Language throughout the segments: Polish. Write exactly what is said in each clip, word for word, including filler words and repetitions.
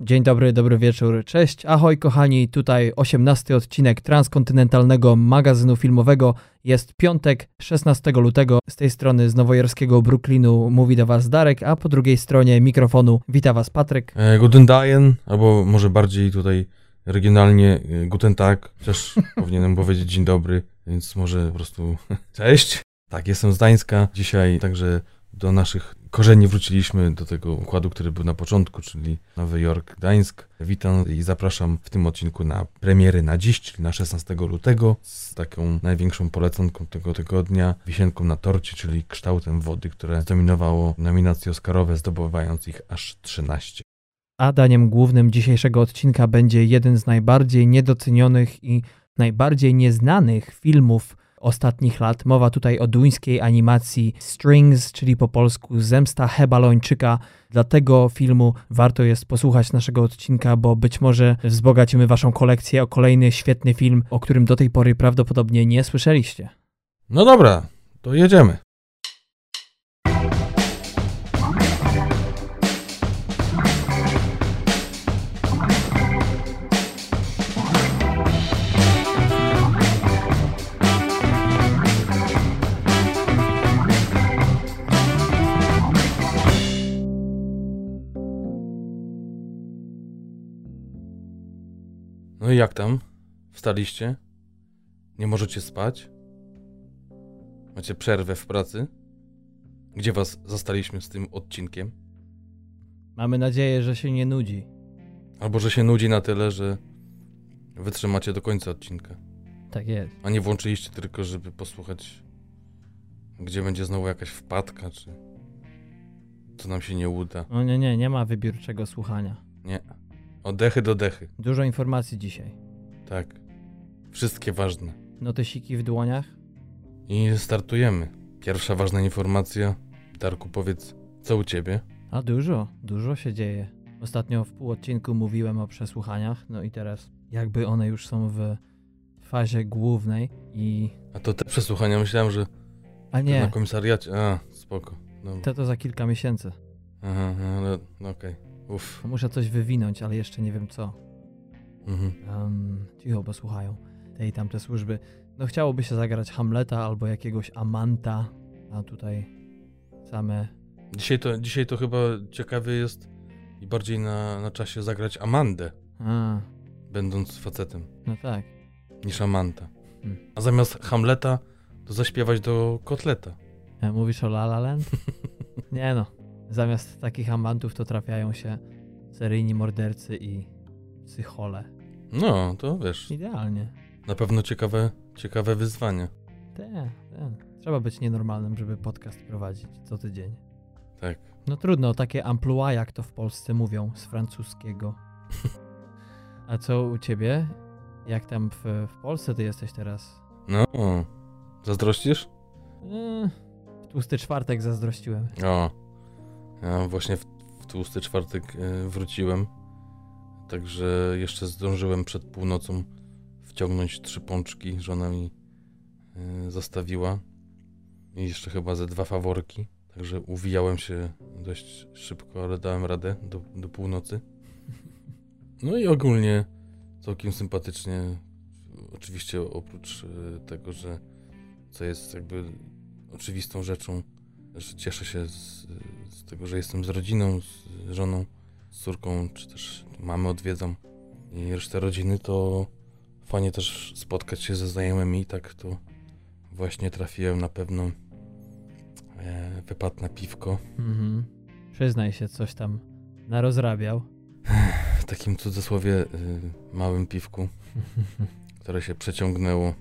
Dzień dobry, dobry wieczór, cześć, ahoj kochani, tutaj osiemnasty odcinek transkontynentalnego magazynu filmowego. Jest piątek, szesnastego lutego, z tej strony z nowojorskiego Brooklynu mówi do was Darek, a po drugiej stronie mikrofonu wita was Patryk. E, guten Dagen, albo może bardziej tutaj regionalnie e, guten Tag, też powinienem powiedzieć dzień dobry, więc może po prostu cześć. Tak, jestem z Gdańska, dzisiaj także do naszych korzeni wróciliśmy, do tego układu, który był na początku, czyli Nowy Jork, Gdańsk. Witam i zapraszam w tym odcinku na premiery na dziś, czyli na szesnastego lutego, z taką największą polecanką tego tygodnia, wisienką na torcie, czyli Kształtem Wody, które zdominowało nominacje oscarowe, zdobywając ich aż trzynaście. A daniem głównym dzisiejszego odcinka będzie jeden z najbardziej niedocenionych i najbardziej nieznanych filmów ostatnich lat. Mowa tutaj o duńskiej animacji Strings, czyli po polsku Zemsta Hebalończyka. Dla tego filmu warto jest posłuchać naszego odcinka, bo być może wzbogacimy waszą kolekcję o kolejny świetny film, o którym do tej pory prawdopodobnie nie słyszeliście. No dobra, to jedziemy. No i jak tam? Wstaliście? Nie możecie spać? Macie przerwę w pracy? Gdzie was zastaliśmy z tym odcinkiem? Mamy nadzieję, że się nie nudzi. Albo że się nudzi na tyle, że wytrzymacie do końca odcinka. Tak jest. A nie włączyliście tylko, żeby posłuchać, gdzie będzie znowu jakaś wpadka, czy co nam się nie uda. No nie, nie, nie ma wybiórczego słuchania. Nie. Oddechy do dechy. Dużo informacji dzisiaj. Tak. Wszystkie ważne. Notesiki w dłoniach. I startujemy. Pierwsza ważna informacja. Darku, powiedz, co u ciebie? A dużo, dużo się dzieje. Ostatnio w pół odcinku mówiłem o przesłuchaniach, no i teraz jakby one już są w fazie głównej i... A to te przesłuchania, myślałem, że... A nie. Na komisariacie. A, spoko. Dobra. To to za kilka miesięcy. Aha, ale no okej. Okay. Uf. Muszę coś wywinąć, ale jeszcze nie wiem co. Mhm. Um, cicho, bo słuchają te i tamte służby. No chciałoby się zagrać Hamleta albo jakiegoś Amanta, a tutaj same... Dzisiaj to, dzisiaj to chyba ciekawie jest i bardziej na, na czasie zagrać Amandę, a. będąc facetem. No tak. Niż Amanta. Hmm. A zamiast Hamleta to zaśpiewać do kotleta. Ja, mówisz o La La Land? Nie no. Zamiast takich amantów to trafiają się seryjni mordercy i psychole. No, to wiesz. Idealnie. Na pewno ciekawe, ciekawe wyzwanie. Tak, tak. Trzeba być nienormalnym, żeby podcast prowadzić co tydzień. Tak. No trudno, takie amplua, jak to w Polsce mówią, z francuskiego. A co u ciebie? Jak tam w, w Polsce ty jesteś teraz? No, o. Zazdrościsz? Yy, w Tłusty Czwartek zazdrościłem. O. Ja właśnie w, w Tłusty Czwartek wróciłem, także jeszcze zdążyłem przed północą wciągnąć trzy pączki, żona mi zastawiła i jeszcze chyba ze dwa faworki, także uwijałem się dość szybko, ale dałem radę do, do północy. No i ogólnie całkiem sympatycznie, oczywiście oprócz tego, że co jest jakby oczywistą rzeczą, że cieszę się z, z tego, że jestem z rodziną, z żoną, z córką, czy też mamę odwiedzam i resztę rodziny, to fajnie też spotkać się ze znajomymi. I tak to właśnie trafiłem na pewno e, wypad na piwko. Mhm. Przyznaj się, coś tam narozrabiał. W takim cudzysłowie y, małym piwku, które się przeciągnęło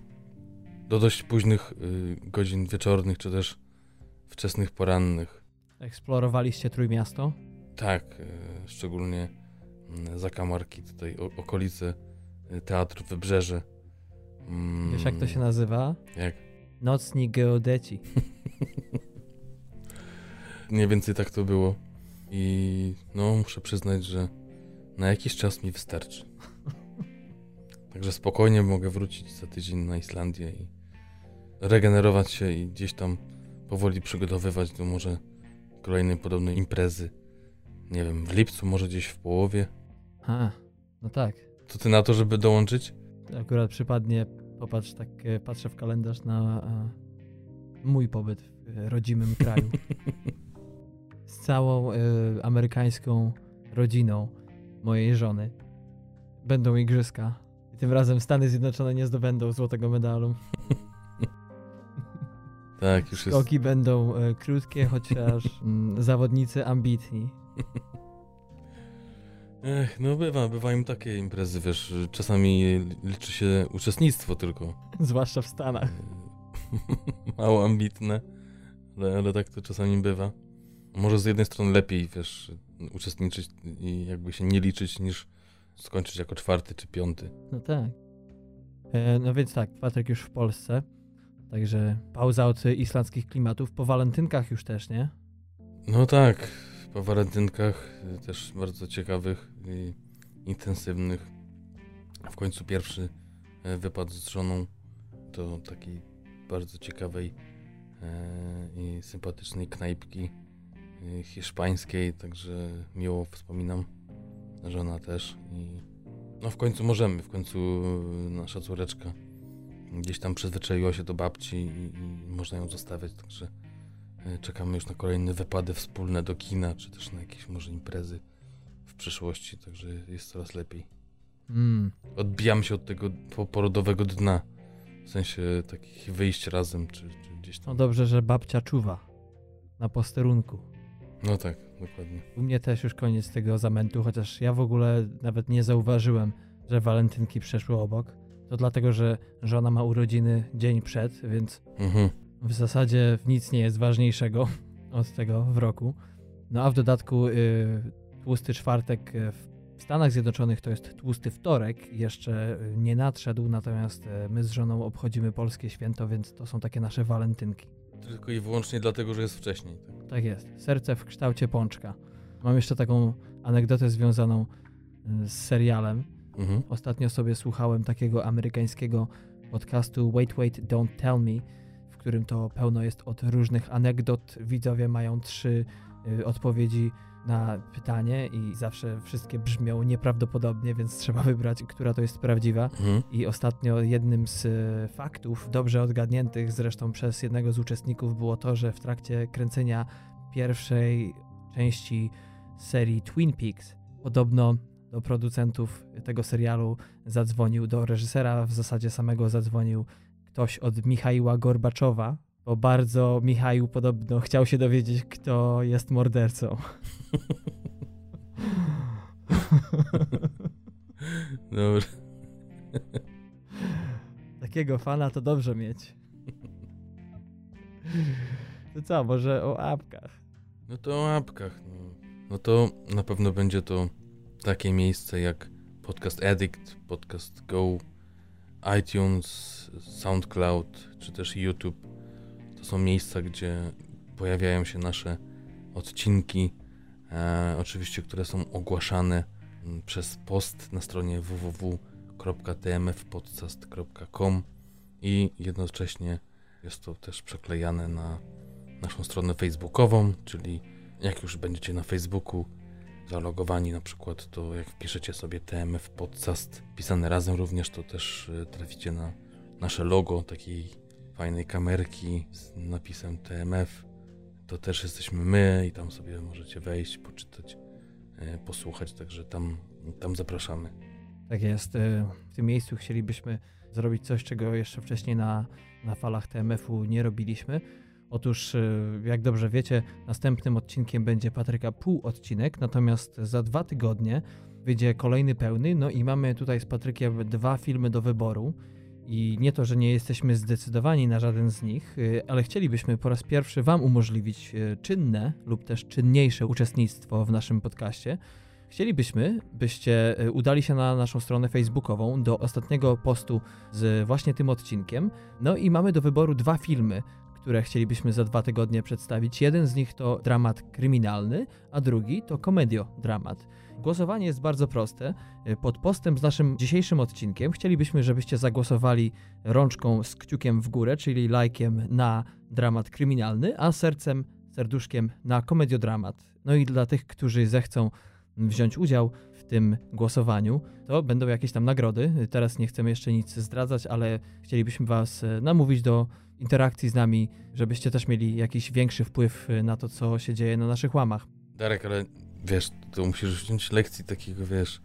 do dość późnych y, godzin wieczornych, czy też wczesnych porannych. Eksplorowaliście Trójmiasto? Tak, e, szczególnie zakamarki tutaj, o, okolice Teatru Wybrzeże. Mm, Wiesz jak to się nazywa? Jak? Nocni geodeci. Mniej więcej tak to było. I no muszę przyznać, że na jakiś czas mi wystarczy. Także spokojnie mogę wrócić za tydzień na Islandię i regenerować się i gdzieś tam powoli przygotowywać do może kolejnej podobnej imprezy. Nie wiem, w lipcu, może gdzieś w połowie. A, no tak. Co ty na to, żeby dołączyć? Akurat przypadnie, popatrz, tak patrzę w kalendarz na a, mój pobyt w rodzimym kraju. Z całą y, amerykańską rodziną mojej żony. Będą igrzyska. I tym razem Stany Zjednoczone nie zdobędą złotego medalu. Tak, już jest. Skoki będą y, krótkie, chociaż y, zawodnicy ambitni. Ech, no bywa, bywają takie imprezy, wiesz, czasami liczy się uczestnictwo tylko. Zwłaszcza w Stanach. Mało ambitne, ale, ale tak to czasami bywa. Może z jednej strony lepiej, wiesz, uczestniczyć i jakby się nie liczyć, niż skończyć jako czwarty czy piąty. No tak. E, no więc tak, Patryk już w Polsce, także pauza od islandzkich klimatów, po walentynkach już też, nie? No tak, po walentynkach też bardzo ciekawych i intensywnych. W końcu pierwszy wypadł z żoną do takiej bardzo ciekawej i sympatycznej knajpki hiszpańskiej, także miło wspominam, żona też i no w końcu możemy, w końcu nasza córeczka gdzieś tam przyzwyczaiła się do babci i, i można ją zostawiać, także czekamy już na kolejne wypady wspólne do kina, czy też na jakieś może imprezy w przyszłości, także jest coraz lepiej. Mm. Odbijam się od tego porodowego dna, w sensie takich wyjść razem, czy, czy gdzieś tam. No dobrze, że babcia czuwa na posterunku. No tak, dokładnie. U mnie też już koniec tego zamętu, chociaż ja w ogóle nawet nie zauważyłem, że walentynki przeszły obok. To dlatego, że żona ma urodziny dzień przed, więc mhm. w zasadzie nic nie jest ważniejszego od tego w roku. No a w dodatku y, Tłusty Czwartek w Stanach Zjednoczonych to jest Tłusty Wtorek, jeszcze nie nadszedł, natomiast my z żoną obchodzimy polskie święto, więc to są takie nasze walentynki. Tylko i wyłącznie dlatego, że jest wcześniej. Tak, tak jest. Serce w kształcie pączka. Mam jeszcze taką anegdotę związaną z serialem. Mhm. Ostatnio sobie słuchałem takiego amerykańskiego podcastu Wait, Wait, Don't Tell Me, w którym to pełno jest od różnych anegdot. Widzowie mają trzy y, odpowiedzi na pytanie i zawsze wszystkie brzmią nieprawdopodobnie, więc trzeba wybrać, która to jest prawdziwa. Mhm. I ostatnio jednym z faktów, dobrze odgadniętych zresztą przez jednego z uczestników, było to, że w trakcie kręcenia pierwszej części serii Twin Peaks podobno do producentów tego serialu zadzwonił, do reżysera w zasadzie samego zadzwonił ktoś od Michała Gorbaczowa, bo bardzo Michał podobno chciał się dowiedzieć, kto jest mordercą. Dobrze. Takiego fana to dobrze mieć. To co, może o apkach? No to o apkach. No, no to na pewno będzie to takie miejsce jak Podcast Addict, Podcast Go, iTunes, SoundCloud czy też YouTube. To są miejsca, gdzie pojawiają się nasze odcinki, e, oczywiście, które są ogłaszane przez post na stronie w w w kropka t m f podcast kropka com i jednocześnie jest to też przeklejane na naszą stronę facebookową, czyli jak już będziecie na Facebooku zalogowani na przykład, to jak wpiszecie sobie T M F Podcast pisane razem również, to też traficie na nasze logo takiej fajnej kamerki z napisem T M F, to też jesteśmy my i tam sobie możecie wejść, poczytać, e, posłuchać, także tam, tam zapraszamy. Tak jest, w tym miejscu chcielibyśmy zrobić coś, czego jeszcze wcześniej na, na falach T M F-u nie robiliśmy. Otóż, jak dobrze wiecie, następnym odcinkiem będzie Patryka pół odcinek, natomiast za dwa tygodnie wyjdzie kolejny pełny, no i mamy tutaj z Patrykiem dwa filmy do wyboru. I nie to, że nie jesteśmy zdecydowani na żaden z nich, ale chcielibyśmy po raz pierwszy Wam umożliwić czynne lub też czynniejsze uczestnictwo w naszym podcaście. Chcielibyśmy, byście udali się na naszą stronę facebookową do ostatniego postu z właśnie tym odcinkiem. No i mamy do wyboru dwa filmy, które chcielibyśmy za dwa tygodnie przedstawić. Jeden z nich to dramat kryminalny, a drugi to komediodramat. Głosowanie jest bardzo proste. Pod postem z naszym dzisiejszym odcinkiem chcielibyśmy, żebyście zagłosowali rączką z kciukiem w górę, czyli lajkiem na dramat kryminalny, a sercem, serduszkiem na komediodramat. No i dla tych, którzy zechcą wziąć udział w tym głosowaniu, to będą jakieś tam nagrody. Teraz nie chcemy jeszcze nic zdradzać, ale chcielibyśmy was namówić do interakcji z nami, żebyście też mieli jakiś większy wpływ na to, co się dzieje na naszych łamach. Darek, ale wiesz, to musisz wziąć lekcji takiego, wiesz,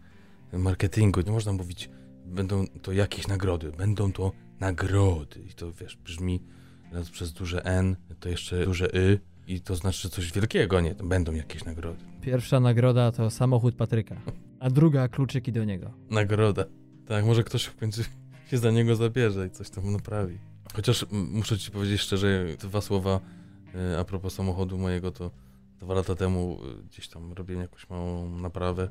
marketingu. Nie można mówić, będą to jakieś nagrody, będą to nagrody. I to, wiesz, brzmi przez duże N, to jeszcze duże Y i to znaczy coś wielkiego, nie? To będą jakieś nagrody. Pierwsza nagroda to samochód Patryka, a druga kluczyki do niego. Nagroda. Tak, może ktoś w końcu się za niego zabierze i coś tam naprawi. Chociaż muszę ci powiedzieć szczerze, dwa słowa a propos samochodu mojego, to dwa lata temu gdzieś tam robiłem jakąś małą naprawę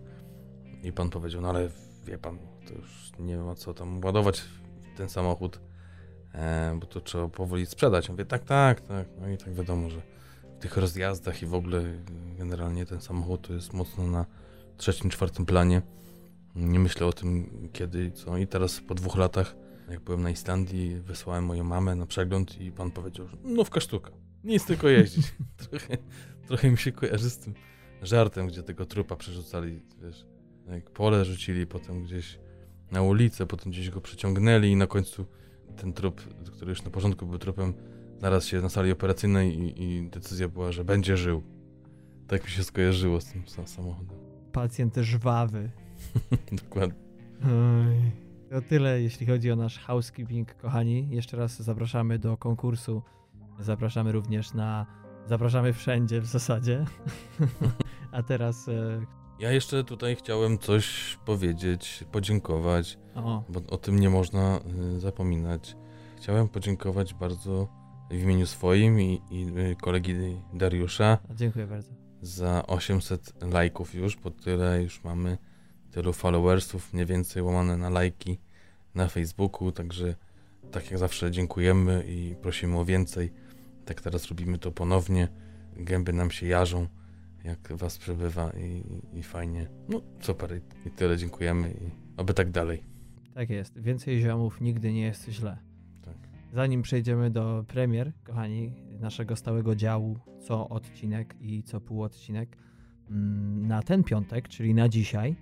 i pan powiedział, no ale wie pan, to już nie ma co tam ładować ten samochód, bo to trzeba powoli sprzedać. Ja mówię, tak, tak, tak. No i tak wiadomo, że w tych rozjazdach i w ogóle generalnie ten samochód to jest mocno na trzecim, czwartym planie. Nie myślę o tym kiedy i co. I teraz po dwóch latach, jak byłem na Islandii, wysłałem moją mamę na przegląd i pan powiedział, że nówka sztuka, nic tylko jeździć. trochę, trochę mi się kojarzy z tym żartem, gdzie tego trupa przerzucali, wiesz, jak pole rzucili, potem gdzieś na ulicę, potem gdzieś go przyciągnęli i na końcu ten trup, który już na początku był trupem, znalazł się na sali operacyjnej i, i decyzja była, że będzie żył. Tak mi się skojarzyło z tym samochodem. Pacjent żwawy. Dokładnie. Oj. To tyle, jeśli chodzi o nasz housekeeping, kochani. Jeszcze raz zapraszamy do konkursu. Zapraszamy również na... Zapraszamy wszędzie w zasadzie. A teraz... Ja jeszcze tutaj chciałem coś powiedzieć, podziękować, o. bo o tym nie można zapominać. Chciałem podziękować bardzo w imieniu swoim i, i kolegi Dariusza. Dziękuję bardzo. Za osiemset lajków już, bo tyle już mamy, tylu followersów, mniej więcej łamane na lajki na Facebooku, także tak jak zawsze dziękujemy i prosimy o więcej. Tak teraz robimy to ponownie, gęby nam się jarzą, jak was przebywa i, i fajnie. No super, i, i tyle, dziękujemy i oby tak dalej. Tak jest, więcej ziomów nigdy nie jest źle. Tak. Zanim przejdziemy do premier, kochani, naszego stałego działu, co odcinek i co pół odcinek, na ten piątek, czyli na dzisiaj,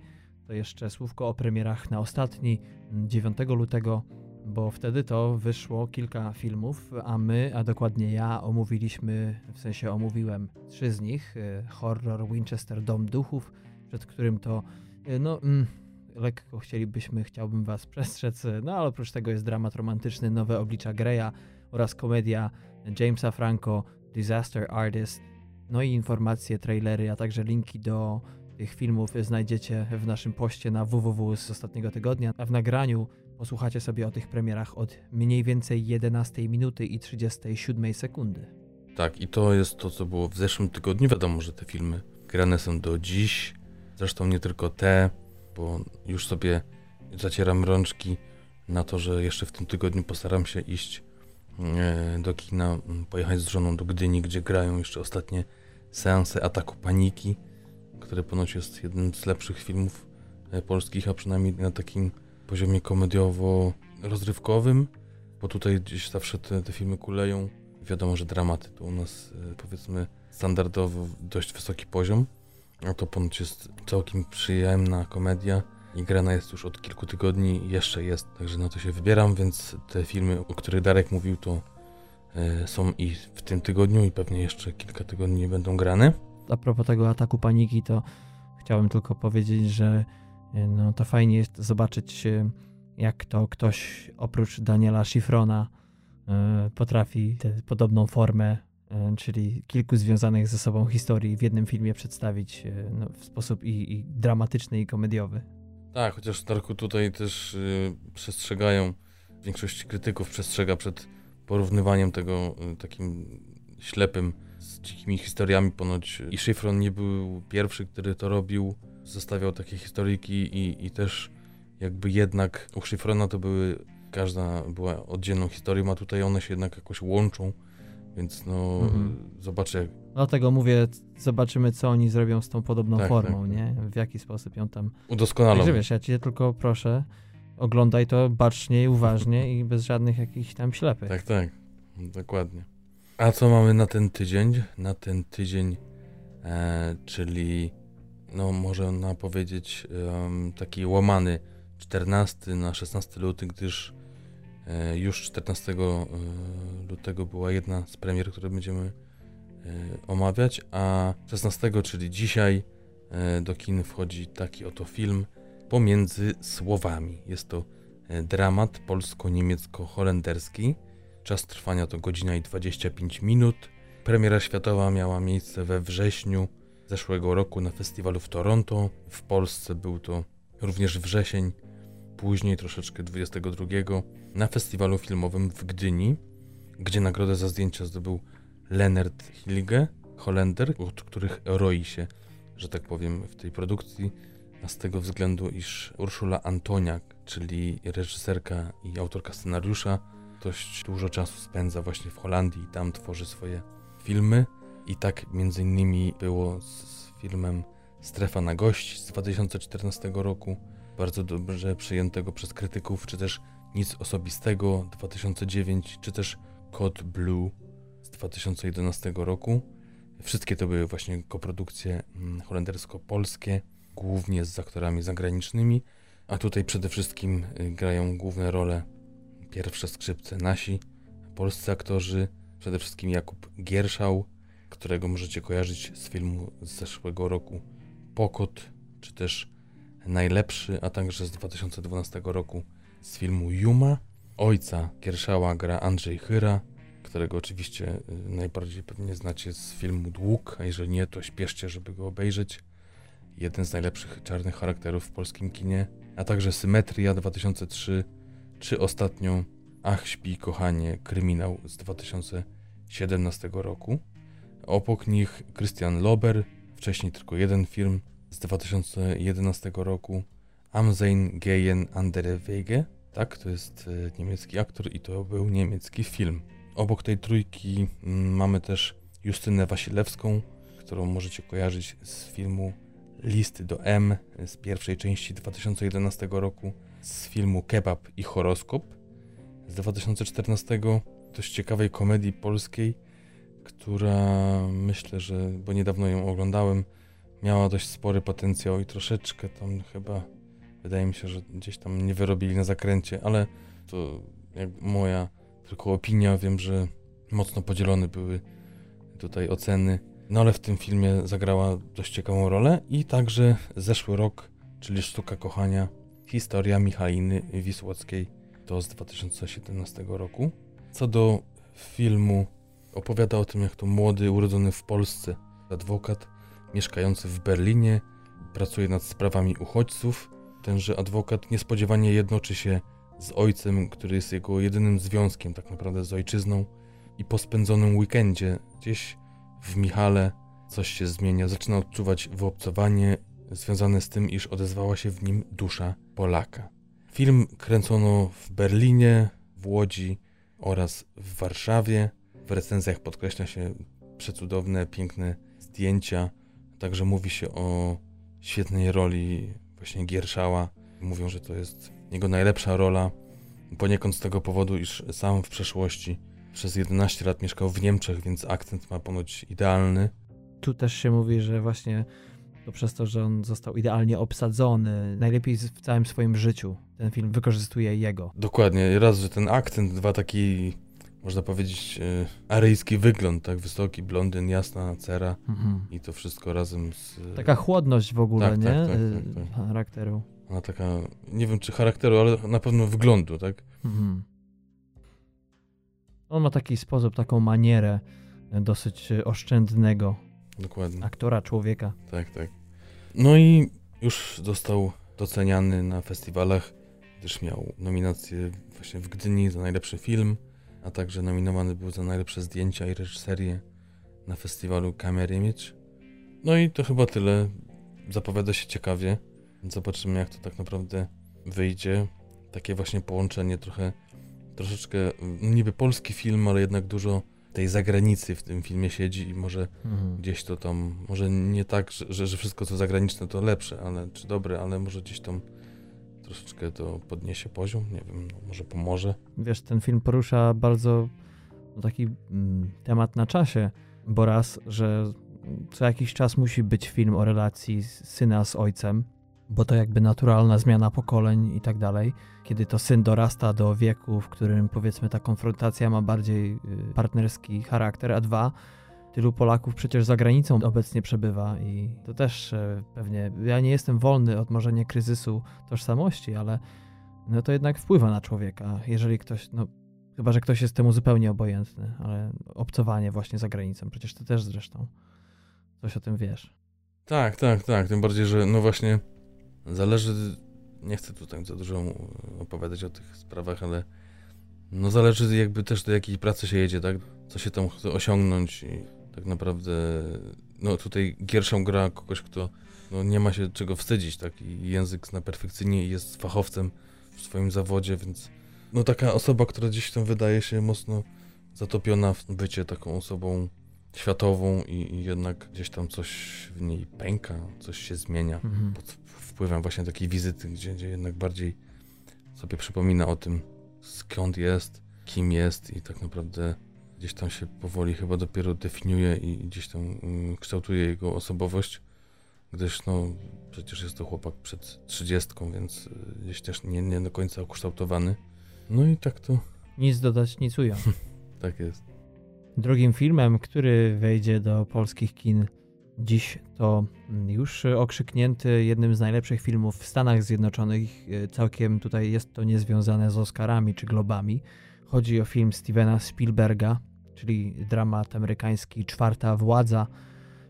to jeszcze słówko o premierach na ostatni, dziewiątego lutego, bo wtedy to wyszło kilka filmów, a my, a dokładnie ja, omówiliśmy, w sensie omówiłem trzy z nich. Horror Winchester Dom Duchów, przed którym to, no, mm, lekko chcielibyśmy, chciałbym was przestrzec, no ale oprócz tego jest dramat romantyczny Nowe oblicza Greya oraz komedia Jamesa Franco, Disaster Artist, no i informacje, trailery, a także linki do tych filmów znajdziecie w naszym poście na www z ostatniego tygodnia, a w nagraniu posłuchacie sobie o tych premierach od mniej więcej jedenastej minuty i trzydziestej siódmej sekundy. Tak, i to jest to, co było w zeszłym tygodniu. Wiadomo, że te filmy grane są do dziś. Zresztą nie tylko te, bo już sobie zacieram rączki na to, że jeszcze w tym tygodniu postaram się iść do kina, pojechać z żoną do Gdyni, gdzie grają jeszcze ostatnie seanse Ataku Paniki, który ponoć jest jednym z lepszych filmów polskich, a przynajmniej na takim poziomie komediowo-rozrywkowym, bo tutaj gdzieś zawsze te, te filmy kuleją. Wiadomo, że dramaty to u nas, powiedzmy, standardowo dość wysoki poziom, a to ponoć jest całkiem przyjemna komedia i grana jest już od kilku tygodni, jeszcze jest, także na to się wybieram, więc te filmy, o których Darek mówił, to są i w tym tygodniu i pewnie jeszcze kilka tygodni będą grane. A propos tego Ataku Paniki, to chciałem tylko powiedzieć, że no, to fajnie jest zobaczyć, jak to ktoś oprócz Daniela Schifrona y, potrafi tę podobną formę, y, czyli kilku związanych ze sobą historii w jednym filmie przedstawić y, no, w sposób i, i dramatyczny, i komediowy. Tak, chociaż Darku tutaj też y, przestrzegają, większość krytyków przestrzega przed porównywaniem tego y, takim ślepym z dzikimi historiami ponoć. I Schifron nie był pierwszy, który to robił. Zostawiał takie historyjki i, i też jakby jednak u Schifrona to były, każda była oddzielną historią, a tutaj one się jednak jakoś łączą, więc no mhm. zobaczę. Dlatego mówię, zobaczymy co oni zrobią z tą podobną tak, formą, tak, nie? W jaki sposób ją tam udoskonalą. Także wiesz, ja cię tylko proszę, oglądaj to bacznie i uważnie i bez żadnych jakichś tam ślepych. Tak, tak, dokładnie. A co mamy na ten tydzień? Na ten tydzień, e, czyli no można powiedzieć, um, taki łamany czternastego na szesnastego lutego, gdyż e, już czternastego lutego była jedna z premier, które będziemy e, omawiać, a szesnastego, czyli dzisiaj, e, do kin wchodzi taki oto film Pomiędzy Słowami. Jest to e, dramat polsko-niemiecko-holenderski. Czas trwania to godzina i dwadzieścia pięć minut. Premiera światowa miała miejsce we wrześniu zeszłego roku na festiwalu w Toronto. W Polsce był to również wrzesień, później troszeczkę dwudziestego drugiego na festiwalu filmowym w Gdyni, gdzie nagrodę za zdjęcia zdobył Lennart Hilge, Holender, od których roi się, że tak powiem, w tej produkcji, a z tego względu, iż Urszula Antoniak, czyli reżyserka i autorka scenariusza, dość dużo czasu spędza właśnie w Holandii i tam tworzy swoje filmy. I tak między innymi było z filmem Strefa na gości z dwa tysiące czternastego roku, bardzo dobrze przyjętego przez krytyków, czy też Nic osobistego dwa tysiące dziewiątego, czy też Code Blue z dwa tysiące jedenastego roku. Wszystkie to były właśnie koprodukcje holendersko-polskie, głównie z aktorami zagranicznymi, a tutaj przede wszystkim grają główne role, pierwsze skrzypce, nasi polscy aktorzy, przede wszystkim Jakub Gierszał, którego możecie kojarzyć z filmu z zeszłego roku Pokot, czy też Najlepszy, a także z dwa tysiące dwunastego roku z filmu Juma. Ojca Gierszała gra Andrzej Chyra, którego oczywiście najbardziej pewnie znacie z filmu Dług, a jeżeli nie, to śpieszcie, żeby go obejrzeć. Jeden z najlepszych czarnych charakterów w polskim kinie, a także Symetria dwa tysiące trzeciego, czy ostatnią Ach, śpi, kochanie, kryminał z dwa tysiące siedemnastego roku. Obok nich Krystian Lober, wcześniej tylko jeden film z dwa tysiące jedenastego roku, Am sein gehen andere Wege, tak, to jest niemiecki aktor i to był niemiecki film. Obok tej trójki mamy też Justynę Wasilewską, którą możecie kojarzyć z filmu Listy do M z pierwszej części dwa tysiące jedenastego roku, z filmu Kebab i horoskop z dwa tysiące czternastego, dość ciekawej komedii polskiej, która myślę, że, bo niedawno ją oglądałem, miała dość spory potencjał i troszeczkę tam chyba, wydaje mi się, że gdzieś tam nie wyrobili na zakręcie, ale to jakby moja tylko opinia, wiem, że mocno podzielone były tutaj oceny, no ale w tym filmie zagrała dość ciekawą rolę. I także zeszły rok, czyli Sztuka kochania, Historia Michaliny Wisłockiej, to z dwa tysiące siedemnastego roku. Co do filmu, opowiada o tym, jak to młody, urodzony w Polsce adwokat mieszkający w Berlinie pracuje nad sprawami uchodźców. Tenże adwokat niespodziewanie jednoczy się z ojcem, który jest jego jedynym związkiem tak naprawdę z ojczyzną, i po spędzonym weekendzie gdzieś w Michale coś się zmienia. Zaczyna odczuwać wyobcowanie związane z tym, iż odezwała się w nim dusza Polaka. Film kręcono w Berlinie, w Łodzi oraz w Warszawie. W recenzjach podkreśla się przecudowne, piękne zdjęcia. Także mówi się o świetnej roli właśnie Gierszała. Mówią, że to jest jego najlepsza rola. Poniekąd z tego powodu, iż sam w przeszłości przez jedenaście lat mieszkał w Niemczech, więc akcent ma ponoć idealny. Tu też się mówi, że właśnie to przez to, że on został idealnie obsadzony, najlepiej w całym swoim życiu ten film wykorzystuje jego. Dokładnie. Raz, że ten akcent, dwa, taki, można powiedzieć, aryjski wygląd, tak, wysoki, blondyn, jasna cera, mhm. I to wszystko razem z... Taka chłodność w ogóle, tak, nie? Tak, tak, tak, tak. Charakteru. Ona taka, nie wiem czy charakteru, ale na pewno wyglądu, tak? Mhm. On ma taki sposób, taką manierę dosyć oszczędnego. Dokładnie. Aktora, człowieka. Tak, tak. No i już został doceniany na festiwalach, gdyż miał nominację właśnie w Gdyni za najlepszy film, a także nominowany był za najlepsze zdjęcia i reżyserię na festiwalu Camera Image. No i to chyba tyle. Zapowiada się ciekawie. Zobaczymy, jak to tak naprawdę wyjdzie. Takie właśnie połączenie trochę, troszeczkę niby polski film, ale jednak dużo tej zagranicy w tym filmie siedzi i może mhm. gdzieś to tam, może nie tak, że, że wszystko co zagraniczne to lepsze, ale czy dobre, ale może gdzieś tam troszeczkę to podniesie poziom, nie wiem, no może pomoże. Wiesz, ten film porusza bardzo taki mm, temat na czasie, bo raz, że co jakiś czas musi być film o relacji syna z ojcem, bo to jakby naturalna zmiana pokoleń i tak dalej. Kiedy to syn dorasta do wieku, w którym powiedzmy ta konfrontacja ma bardziej partnerski charakter, a dwa, tylu Polaków przecież za granicą obecnie przebywa i to też pewnie, ja nie jestem wolny od może nie kryzysu tożsamości, ale no to jednak wpływa na człowieka, jeżeli ktoś, no chyba, że ktoś jest temu zupełnie obojętny, ale obcowanie właśnie za granicą, przecież ty też zresztą coś o tym wiesz. Tak, tak, tak, tym bardziej, że no właśnie zależy, nie chcę tutaj za dużo opowiadać o tych sprawach, ale no zależy jakby też do jakiej pracy się jedzie, tak, co się tam chce osiągnąć i tak naprawdę no tutaj gierszą gra kogoś, kto no nie ma się czego wstydzić, tak, i język na perfekcyjnie i jest fachowcem w swoim zawodzie, więc no taka osoba, która gdzieś tam wydaje się mocno zatopiona w bycie taką osobą światową i, i jednak gdzieś tam coś w niej pęka, coś się zmienia mhm. pod wpływem właśnie takiej wizyty, gdzie, gdzie jednak bardziej sobie przypomina o tym, skąd jest, kim jest i tak naprawdę gdzieś tam się powoli chyba dopiero definiuje i gdzieś tam y, kształtuje jego osobowość, gdyż no przecież jest to chłopak przed trzydziestką, więc gdzieś też nie, nie do końca ukształtowany. No i tak to... Nic dodać, nic ująć. Tak jest. Drugim filmem, który wejdzie do polskich kin dziś, to już okrzyknięty jednym z najlepszych filmów w Stanach Zjednoczonych. Całkiem tutaj jest to niezwiązane z Oscarami czy Globami. Chodzi o film Stevena Spielberga, czyli dramat amerykański Czwarta Władza,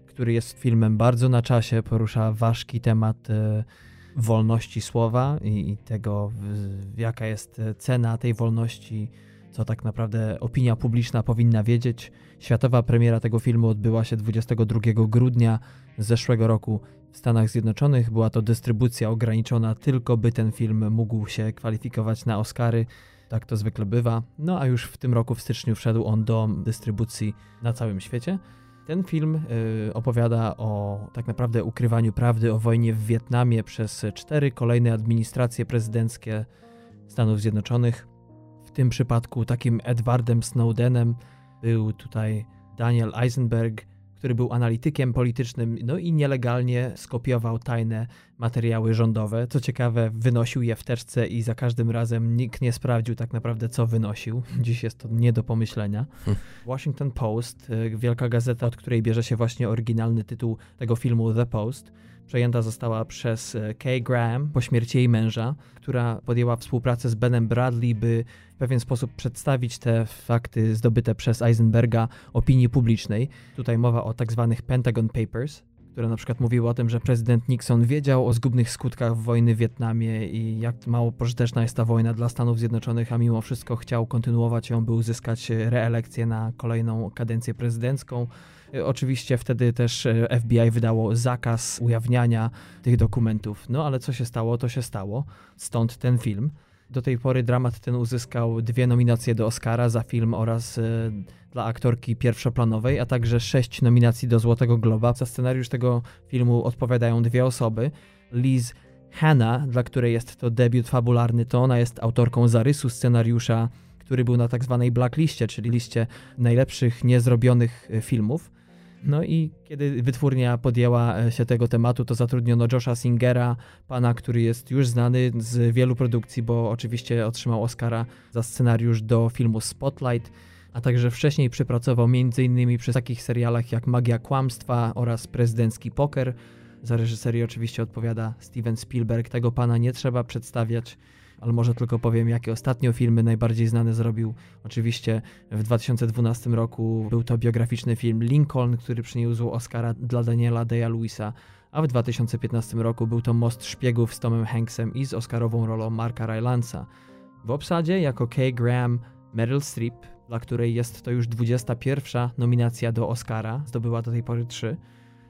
który jest filmem bardzo na czasie, porusza ważki temat wolności słowa i tego, jaka jest cena tej wolności, co tak naprawdę opinia publiczna powinna wiedzieć. Światowa premiera tego filmu odbyła się dwudziestego drugiego grudnia zeszłego roku w Stanach Zjednoczonych. Była to dystrybucja ograniczona tylko, by ten film mógł się kwalifikować na Oscary. Tak to zwykle bywa. No a już w tym roku w styczniu wszedł on do dystrybucji na całym świecie. Ten film y, opowiada o tak naprawdę ukrywaniu prawdy o wojnie w Wietnamie przez cztery kolejne administracje prezydenckie Stanów Zjednoczonych. W tym przypadku takim Edwardem Snowdenem był tutaj Daniel Eisenberg, który był analitykiem politycznym, no i nielegalnie skopiował tajne materiały rządowe. Co ciekawe, wynosił je w teczce i za każdym razem nikt nie sprawdził tak naprawdę, co wynosił. Dziś jest to nie do pomyślenia. Hmm. Washington Post, wielka gazeta, od której bierze się właśnie oryginalny tytuł tego filmu The Post, przejęta została przez Kay Graham po śmierci jej męża, która podjęła współpracę z Benem Bradley, by w pewien sposób przedstawić te fakty zdobyte przez Eisenberga opinii publicznej. Tutaj mowa o tak zwanych Pentagon Papers, które na przykład mówiły o tym, że prezydent Nixon wiedział o zgubnych skutkach wojny w Wietnamie i jak mało pożyteczna jest ta wojna dla Stanów Zjednoczonych, a mimo wszystko chciał kontynuować ją, by uzyskać reelekcję na kolejną kadencję prezydencką. Oczywiście wtedy też F B I wydało zakaz ujawniania tych dokumentów. No ale co się stało, to się stało. Stąd ten film. Do tej pory dramat ten uzyskał dwie nominacje do Oscara za film oraz y, dla aktorki pierwszoplanowej, a także sześć nominacji do Złotego Globa. Za scenariusz tego filmu odpowiadają dwie osoby. Liz Hannah, dla której jest to debiut fabularny, to ona jest autorką zarysu scenariusza, który był na tak zwanej blackliście, czyli liście najlepszych niezrobionych filmów. No i kiedy wytwórnia podjęła się tego tematu, to zatrudniono Josha Singera, pana, który jest już znany z wielu produkcji, bo oczywiście otrzymał Oscara za scenariusz do filmu Spotlight, a także wcześniej przypracował między innymi przy takich serialach jak Magia Kłamstwa oraz Prezydencki Poker. Za reżyserię oczywiście odpowiada Steven Spielberg, tego pana nie trzeba przedstawiać, ale może tylko powiem, jakie ostatnio filmy najbardziej znane zrobił. Oczywiście w dwa tysiące dwunastym roku był to biograficzny film Lincoln, który przyniósł Oscara dla Daniela Day-Lewisa, a w dwa tysiące piętnastym roku był to Most Szpiegów z Tomem Hanksem i z oscarową rolą Marka Rylansa. W obsadzie jako Kay Graham Meryl Streep, dla której jest to już dwudziesta pierwsza nominacja do Oscara, zdobyła do tej pory trzy.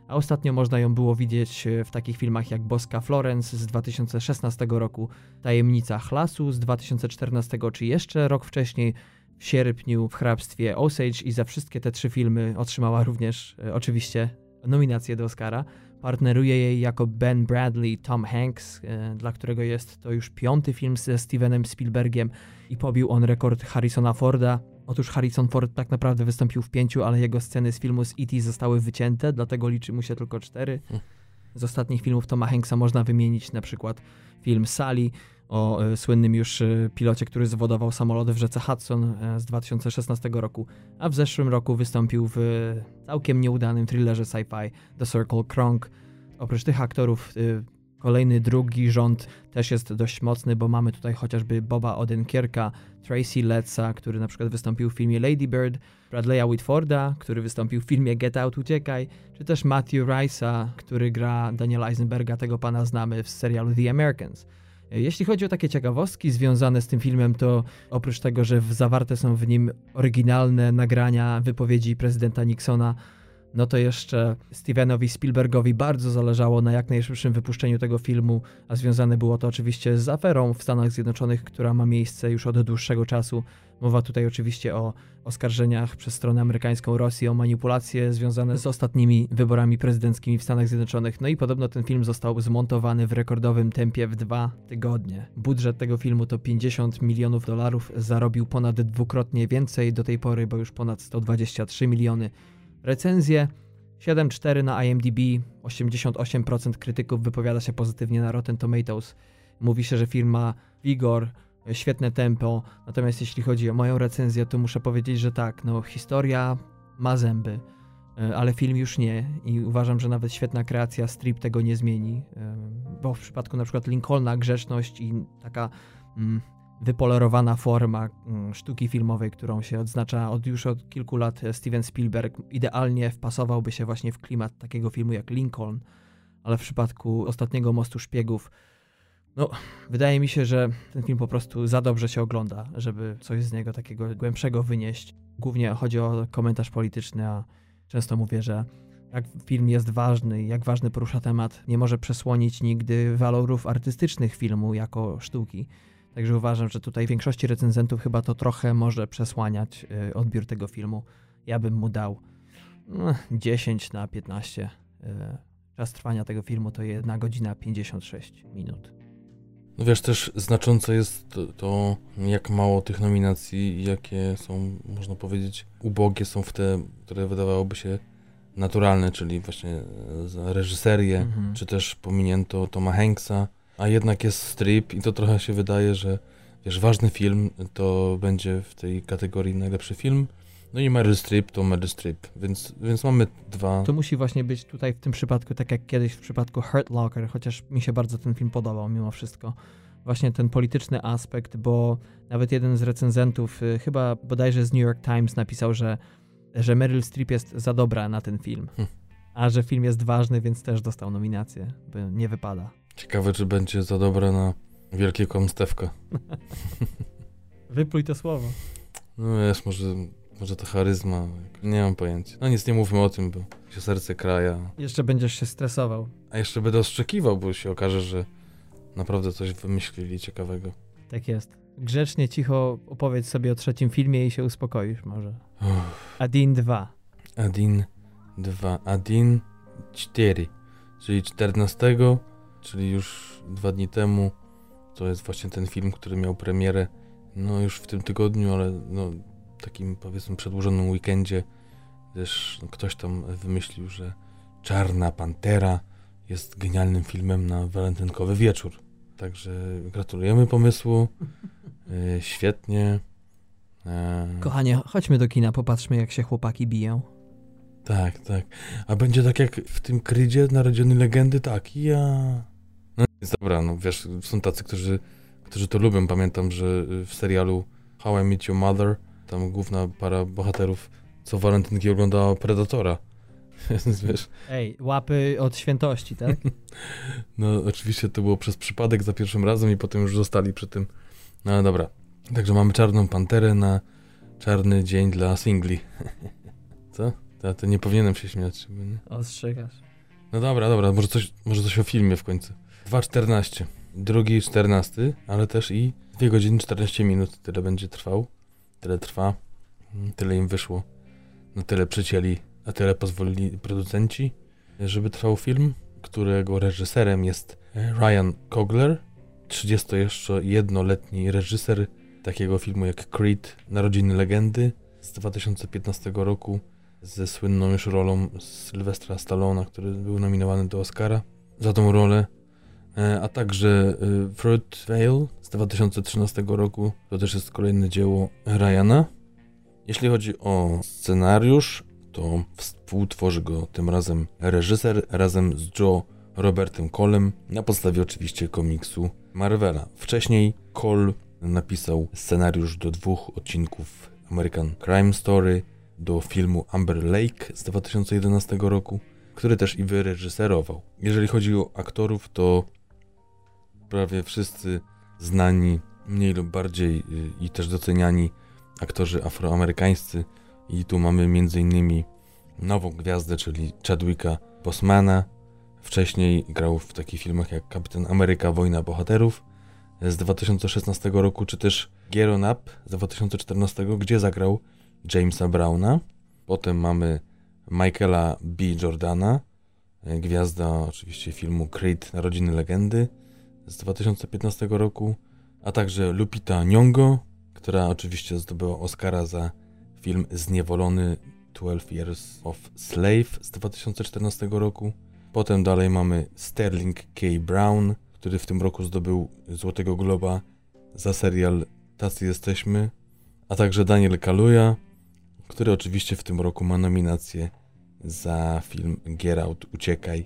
A ostatnio można ją było widzieć w takich filmach jak Boska Florence z dwa tysiące szesnastego roku, Tajemnica Chlasu z dwa tysiące czternastego, czy jeszcze rok wcześniej, w sierpniu w Hrabstwie Osage, i za wszystkie te trzy filmy otrzymała również e, oczywiście nominację do Oscara. Partneruje jej jako Ben Bradley Tom Hanks, e, dla którego jest to już piąty film ze Stevenem Spielbergiem i pobił on rekord Harrisona Forda Otóż Harrison Ford tak naprawdę wystąpił w pięciu, ale jego sceny z filmu z E T zostały wycięte, dlatego liczy mu się tylko cztery. Z ostatnich filmów Toma Hanksa można wymienić na przykład film Sally o e, słynnym już e, pilocie, który zwodował samolot w rzece Hudson e, z dwa tysiące szesnastego roku, a w zeszłym roku wystąpił w e, całkiem nieudanym thrillerze sci-fi The Circle Krong. Oprócz tych aktorów e, kolejny drugi rząd też jest dość mocny, bo mamy tutaj chociażby Boba Odenkirka, Tracy Letza, który na przykład wystąpił w filmie Lady Bird, Bradley'a Whitforda, który wystąpił w filmie Get Out, Uciekaj, czy też Matthew Rice'a, który gra Daniela Eisenberga, tego pana znamy w serialu The Americans. Jeśli chodzi o takie ciekawostki związane z tym filmem, to oprócz tego, że zawarte są w nim oryginalne nagrania wypowiedzi prezydenta Nixona, no to jeszcze Stevenowi Spielbergowi bardzo zależało na jak najszybszym wypuszczeniu tego filmu, a związane było to oczywiście z aferą w Stanach Zjednoczonych, która ma miejsce już od dłuższego czasu. Mowa tutaj oczywiście o oskarżeniach przez stronę amerykańską Rosji o manipulacje związane z ostatnimi wyborami prezydenckimi w Stanach Zjednoczonych. No i podobno ten film został zmontowany w rekordowym tempie w dwa tygodnie. Budżet tego filmu to pięćdziesiąt milionów dolarów, zarobił ponad dwukrotnie więcej do tej pory, bo już ponad sto dwadzieścia trzy miliony. Recenzje siedem przecinek cztery na IMDb, osiemdziesiąt osiem procent krytyków wypowiada się pozytywnie na Rotten Tomatoes. Mówi się, że film ma wigor, świetne tempo, natomiast jeśli chodzi o moją recenzję, to muszę powiedzieć, że tak, no historia ma zęby, ale film już nie i uważam, że nawet świetna kreacja strip tego nie zmieni, bo w przypadku na przykład Lincolna grzeczność i taka mm, wypolerowana forma sztuki filmowej, którą się odznacza od już od kilku lat Steven Spielberg, idealnie wpasowałby się właśnie w klimat takiego filmu jak Lincoln, ale w przypadku Ostatniego Mostu Szpiegów, no, wydaje mi się, że ten film po prostu za dobrze się ogląda, żeby coś z niego takiego głębszego wynieść. Głównie chodzi o komentarz polityczny, a często mówię, że jak film jest ważny, jak ważny porusza temat, nie może przesłonić nigdy walorów artystycznych filmu jako sztuki. Także uważam, że tutaj większości recenzentów chyba to trochę może przesłaniać y, odbiór tego filmu. Ja bym mu dał no, dziesięć na piętnaście. Y, czas trwania tego filmu to jedna godzina pięćdziesiąt sześć minut. No wiesz, też znaczące jest to, jak mało tych nominacji, jakie są, można powiedzieć, ubogie są w te, które wydawałoby się naturalne, czyli właśnie za reżyserię, mhm. czy też pominięto Toma Hanksa. A jednak jest strip i to trochę się wydaje, że wiesz, ważny film to będzie w tej kategorii najlepszy film, no i Meryl Streep to Meryl Streep, więc, więc mamy dwa. To musi właśnie być tutaj w tym przypadku, tak jak kiedyś w przypadku Hurt Locker, chociaż mi się bardzo ten film podobał mimo wszystko. Właśnie ten polityczny aspekt, bo nawet jeden z recenzentów, chyba bodajże z New York Times, napisał, że, że Meryl Streep jest za dobra na ten film, hmm. a że film jest ważny, więc też dostał nominację, bo nie wypada. Ciekawe, czy będzie za dobre na Wielkie Kłamstewka. Wypluj to słowo. No wiesz, może, może to charyzma. Nie mam pojęcia. No nic, nie mówmy o tym, bo się serce kraja. Jeszcze będziesz się stresował. A jeszcze będę ostrzekiwał, bo się okaże, że naprawdę coś wymyślili ciekawego. Tak jest. Grzecznie, cicho opowiedz sobie o trzecim filmie i się uspokoisz może. Uff. Adin dwa. Adin dwa. Adin cztery. Czyli czternastego. Czyli już dwa dni temu, to jest właśnie ten film, który miał premierę, no już w tym tygodniu, ale no takim powiedzmy przedłużonym weekendzie, też ktoś tam wymyślił, że Czarna Pantera jest genialnym filmem na walentynkowy wieczór. Także gratulujemy pomysłu, e, świetnie. E... Kochanie, chodźmy do kina, popatrzmy jak się chłopaki biją. Tak, tak. A będzie tak jak w tym Creedzie Narodziny Legendy, tak, ja... No nic, dobra, no wiesz, są tacy, którzy, którzy to lubią. Pamiętam, że w serialu How I Met Your Mother, tam główna para bohaterów, co walentynki oglądała Predatora. Wiesz? Ej, łapy od świętości, tak? No oczywiście to było przez przypadek za pierwszym razem i potem już zostali przy tym. No ale dobra. Także mamy Czarną Panterę na czarny dzień dla singli. Co? Ta, to nie powinienem się śmiać. Nie? Ostrzegasz. No dobra, dobra, może coś, może coś o filmie w końcu. dwa czternaście. Drugi czternasty, ale też i dwie godziny czternaście minut. Tyle będzie trwał. Tyle trwa. Tyle im wyszło. No tyle przycięli, a tyle pozwolili producenci, żeby trwał film, którego reżyserem jest Ryan Coogler. trzydziestojednoletni reżyser takiego filmu jak Creed, Narodziny Legendy z dwa tysiące piętnastego roku, ze słynną już rolą Sylwestra Stallona, który był nominowany do Oscara za tą rolę, a także Fruitvale z dwa tysiące trzynastego roku, to też jest kolejne dzieło Ryana. Jeśli chodzi o scenariusz, to współtworzy go tym razem reżyser razem z Joe Robertem Colem na podstawie oczywiście komiksu Marvela. Wcześniej Cole napisał scenariusz do dwóch odcinków American Crime Story, do filmu Amber Lake z dwa tysiące jedenastego roku, który też i wyreżyserował. Jeżeli chodzi o aktorów, to prawie wszyscy znani, mniej lub bardziej i też doceniani aktorzy afroamerykańscy. I tu mamy m.in. nową gwiazdę, czyli Chadwicka Bosemana. Wcześniej grał w takich filmach jak Kapitan Ameryka, Wojna Bohaterów z dwa tysiące szesnastego roku, czy też Get On Up z dwa tysiące czternastego, gdzie zagrał Jamesa Browna. Potem mamy Michaela B. Jordana, gwiazda oczywiście filmu Creed, Narodziny Legendy z dwa tysiące piętnastego roku, a także Lupita Nyong'o, która oczywiście zdobyła Oscara za film Zniewolony, twelve Years of Slave z dwa tysiące czternastego roku. Potem dalej mamy Sterling K. Brown, który w tym roku zdobył Złotego Globa za serial Tacy Jesteśmy, a także Daniel Kaluuya, który oczywiście w tym roku ma nominację za film Get Out, Uciekaj,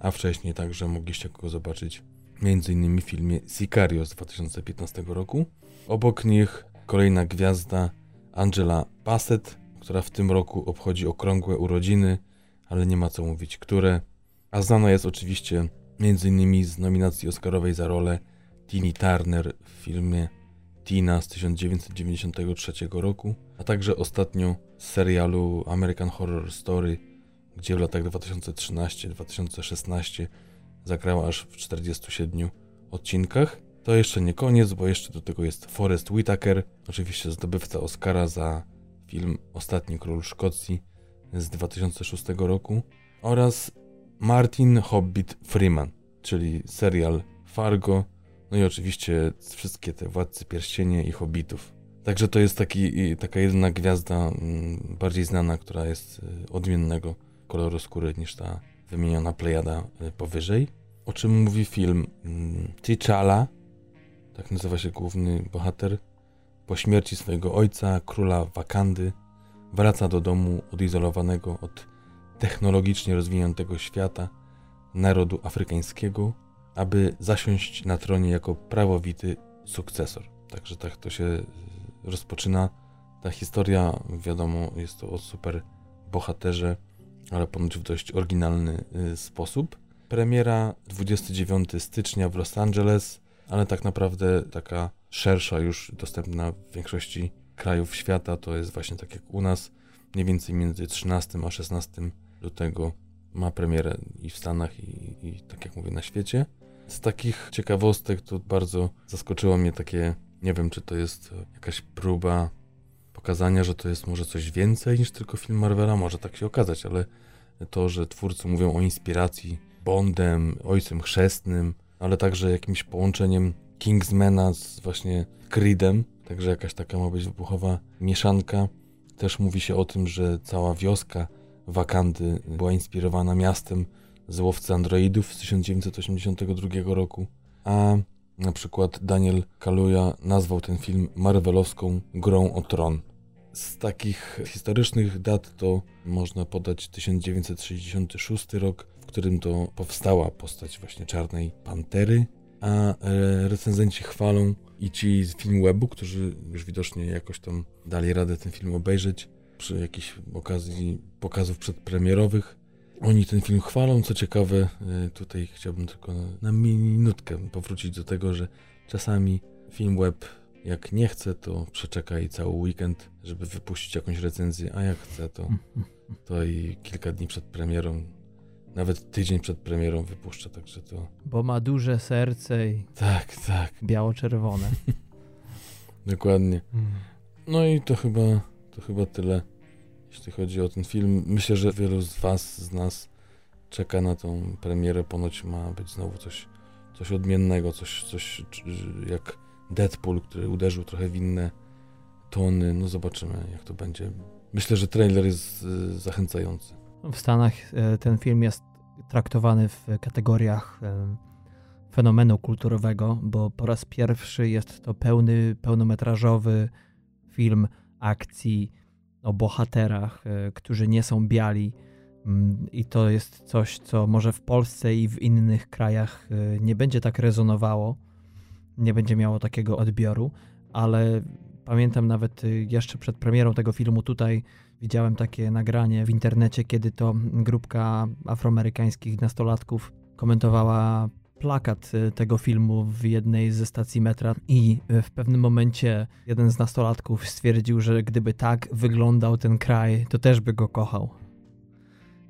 a wcześniej także mogliście go zobaczyć m.in. w filmie Sicario z dwa tysiące piętnastego roku. Obok nich kolejna gwiazda Angela Bassett, która w tym roku obchodzi okrągłe urodziny, ale nie ma co mówić, które. A znana jest oczywiście m.in. z nominacji oscarowej za rolę Tini Turner w filmie Tina z tysiąc dziewięćset dziewięćdziesiątego trzeciego roku, a także ostatnio z serialu American Horror Story, gdzie w latach dwa tysiące trzynaście do dwa tysiące szesnaście zagrała aż w czterdziestu siedmiu odcinkach. To jeszcze nie koniec, bo jeszcze do tego jest Forest Whitaker, oczywiście zdobywca Oscara za film Ostatni Król Szkocji z dwa tysiące szóstego roku, oraz Martin Hobbit Freeman, czyli serial Fargo, no i oczywiście wszystkie te Władcy Pierścienie i Hobbitów. Także to jest taki, taka jedna gwiazda bardziej znana, która jest odmiennego koloru skóry niż ta wymieniona plejada powyżej. O czym mówi film T'Challa, tak nazywa się główny bohater, po śmierci swojego ojca, króla Wakandy, wraca do domu odizolowanego od technologicznie rozwiniętego świata narodu afrykańskiego, aby zasiąść na tronie jako prawowity sukcesor. Także tak to się rozpoczyna ta historia. Wiadomo, jest to o super bohaterze, ale ponoć w dość oryginalny sposób. Premiera dwudziestego dziewiątego stycznia w Los Angeles, ale tak naprawdę taka szersza, już dostępna w większości krajów świata, to jest właśnie tak jak u nas, mniej więcej między trzynastego a szesnastego lutego ma premierę i w Stanach, i, i tak jak mówię, na świecie. Z takich ciekawostek to bardzo zaskoczyło mnie takie, nie wiem, czy to jest jakaś próba pokazania, że to jest może coś więcej niż tylko film Marvela, może tak się okazać, ale to, że twórcy mówią o inspiracji Bondem, Ojcem Chrzestnym, ale także jakimś połączeniem Kingsmana z właśnie Creedem, także jakaś taka ma być wybuchowa mieszanka. Też mówi się o tym, że cała wioska Wakandy była inspirowana miastem z Łowcy Androidów z tysiąc dziewięćset osiemdziesiątego drugiego roku, a na przykład Daniel Kaluuya nazwał ten film marvelowską grą o tron. Z takich historycznych dat to można podać tysiąc dziewięćset sześćdziesiąty szósty rok, w którym to powstała postać właśnie Czarnej Pantery, a recenzenci chwalą i ci z Filmwebu, którzy już widocznie jakoś tam dali radę ten film obejrzeć przy jakiejś okazji pokazów przedpremierowych. Oni ten film chwalą. Co ciekawe, tutaj chciałbym tylko na minutkę powrócić do tego, że czasami Filmweb jak nie chce, to przeczeka i cały weekend, żeby wypuścić jakąś recenzję, a jak chce, to, to i kilka dni przed premierą, nawet tydzień przed premierą wypuszcza, także to... Bo ma duże serce i... Tak, tak. Biało-czerwone. Dokładnie. No i to chyba, to chyba tyle, jeśli chodzi o ten film. Myślę, że wielu z was, z nas czeka na tą premierę. Ponoć ma być znowu coś, coś odmiennego, coś, coś jak Deadpool, który uderzył trochę w inne tony. No zobaczymy, jak to będzie. Myślę, że trailer jest zachęcający. W Stanach ten film jest traktowany w kategoriach fenomenu kulturowego, bo po raz pierwszy jest to pełny, pełnometrażowy film akcji o bohaterach, którzy nie są biali. I to jest coś, co może w Polsce i w innych krajach nie będzie tak rezonowało, nie będzie miało takiego odbioru, ale pamiętam nawet jeszcze przed premierą tego filmu tutaj widziałem takie nagranie w internecie, kiedy to grupka afroamerykańskich nastolatków komentowała plakat tego filmu w jednej ze stacji metra i w pewnym momencie jeden z nastolatków stwierdził, że gdyby tak wyglądał ten kraj, to też by go kochał.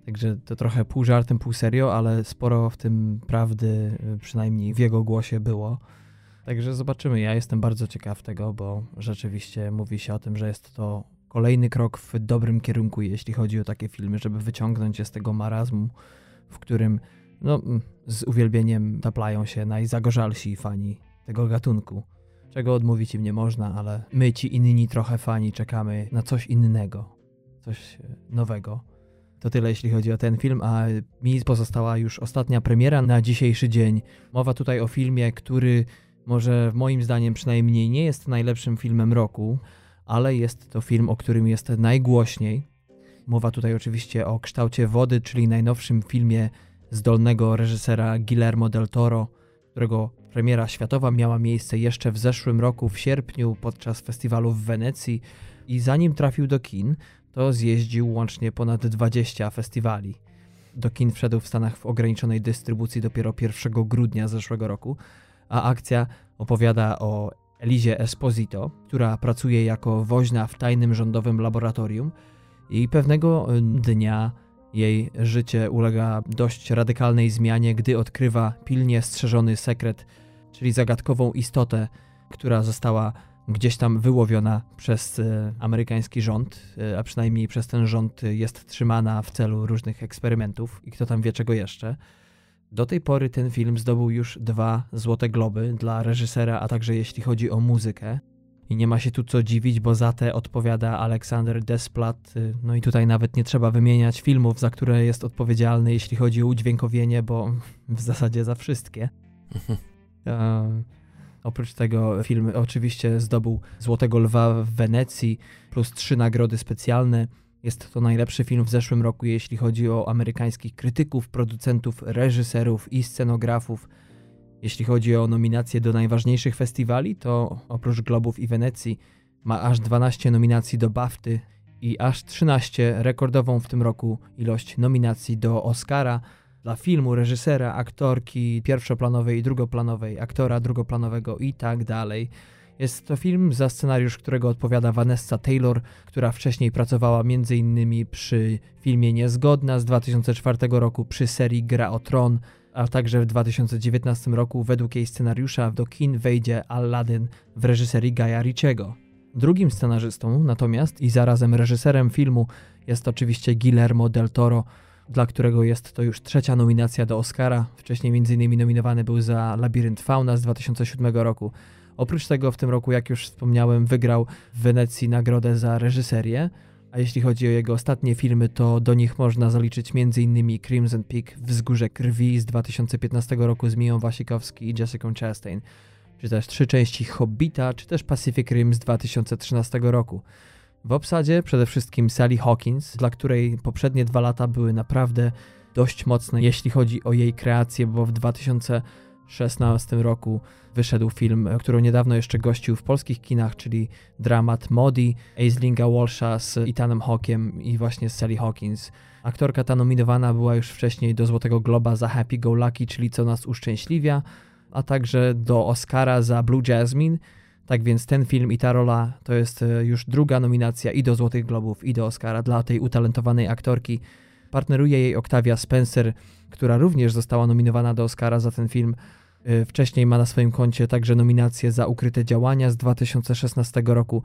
Także to trochę pół żartem, pół serio, ale sporo w tym prawdy, przynajmniej w jego głosie, było. Także zobaczymy. Ja jestem bardzo ciekaw tego, bo rzeczywiście mówi się o tym, że jest to kolejny krok w dobrym kierunku, jeśli chodzi o takie filmy, żeby wyciągnąć je z tego marazmu, w którym no, z uwielbieniem taplają się najzagorzalsi fani tego gatunku. Czego odmówić im nie można, ale my, ci inni trochę fani, czekamy na coś innego, coś nowego. To tyle, jeśli chodzi o ten film, a mi pozostała już ostatnia premiera na dzisiejszy dzień. Mowa tutaj o filmie, który może moim zdaniem przynajmniej nie jest najlepszym filmem roku, ale jest to film, o którym jest najgłośniej. Mowa tutaj oczywiście o Kształcie Wody, czyli najnowszym filmie zdolnego reżysera Guillermo del Toro, którego premiera światowa miała miejsce jeszcze w zeszłym roku, w sierpniu, podczas festiwalu w Wenecji. I zanim trafił do kin, to zjeździł łącznie ponad dwadzieścia festiwali. Do kin wszedł w Stanach w ograniczonej dystrybucji dopiero pierwszego grudnia zeszłego roku, a akcja opowiada o Elizie Esposito, która pracuje jako woźna w tajnym rządowym laboratorium i pewnego dnia jej życie ulega dość radykalnej zmianie, gdy odkrywa pilnie strzeżony sekret, czyli zagadkową istotę, która została gdzieś tam wyłowiona przez e, amerykański rząd, e, a przynajmniej przez ten rząd jest trzymana w celu różnych eksperymentów i kto tam wie czego jeszcze. Do tej pory ten film zdobył już dwa Złote Globy dla reżysera, a także jeśli chodzi o muzykę. I nie ma się tu co dziwić, bo za te odpowiada Aleksander Desplat. No i tutaj nawet nie trzeba wymieniać filmów, za które jest odpowiedzialny, jeśli chodzi o udźwiękowienie, bo w zasadzie za wszystkie. e, Oprócz tego film oczywiście zdobył Złotego Lwa w Wenecji, plus trzy nagrody specjalne. Jest to najlepszy film w zeszłym roku, jeśli chodzi o amerykańskich krytyków, producentów, reżyserów i scenografów. Jeśli chodzi o nominacje do najważniejszych festiwali, to oprócz Globów i Wenecji ma aż dwanaście nominacji do BAFTY i aż trzynaście, rekordową w tym roku ilość nominacji do Oscara, dla filmu, reżysera, aktorki pierwszoplanowej i drugoplanowej, aktora drugoplanowego i tak dalej. Jest to film, za scenariusz którego odpowiada Vanessa Taylor, która wcześniej pracowała m.in. przy filmie Niezgodna z dwa tysiące czwartego roku, przy serii Gra o Tron, a także w dwa tysiące dziewiętnastego roku według jej scenariusza do kin wejdzie Aladdin w reżyserii Guya Ritchiego. Drugim scenarzystą natomiast i zarazem reżyserem filmu jest oczywiście Guillermo del Toro, dla którego jest to już trzecia nominacja do Oscara. Wcześniej m.in. nominowany był za Labirynt Fauna z dwa tysiące siódmego roku. Oprócz tego w tym roku, jak już wspomniałem, wygrał w Wenecji nagrodę za reżyserię, a jeśli chodzi o jego ostatnie filmy, to do nich można zaliczyć m.in. Crimson Peak, Wzgórze Krwi z dwa tysiące piętnastego roku z Miją Wasikowski i Jessica Chastain, czy też trzy części Hobbita, czy też Pacific Rim z dwa tysiące trzynastego roku. W obsadzie przede wszystkim Sally Hawkins, dla której poprzednie dwa lata były naprawdę dość mocne, jeśli chodzi o jej kreację, bo w dwa tysiące szesnastego roku wyszedł film, który niedawno jeszcze gościł w polskich kinach, czyli dramat Modi, Aislinga Walsha z Ethanem Hawke'em i właśnie z Sally Hawkins. Aktorka ta nominowana była już wcześniej do Złotego Globa za Happy Go Lucky, czyli Co nas uszczęśliwia, a także do Oscara za Blue Jasmine. Tak więc ten film i ta rola to jest już druga nominacja i do Złotych Globów, i do Oscara dla tej utalentowanej aktorki. Partneruje jej Octavia Spencer, która również została nominowana do Oscara za ten film. Wcześniej ma na swoim koncie także nominację za Ukryte działania z dwa tysiące szesnastego roku,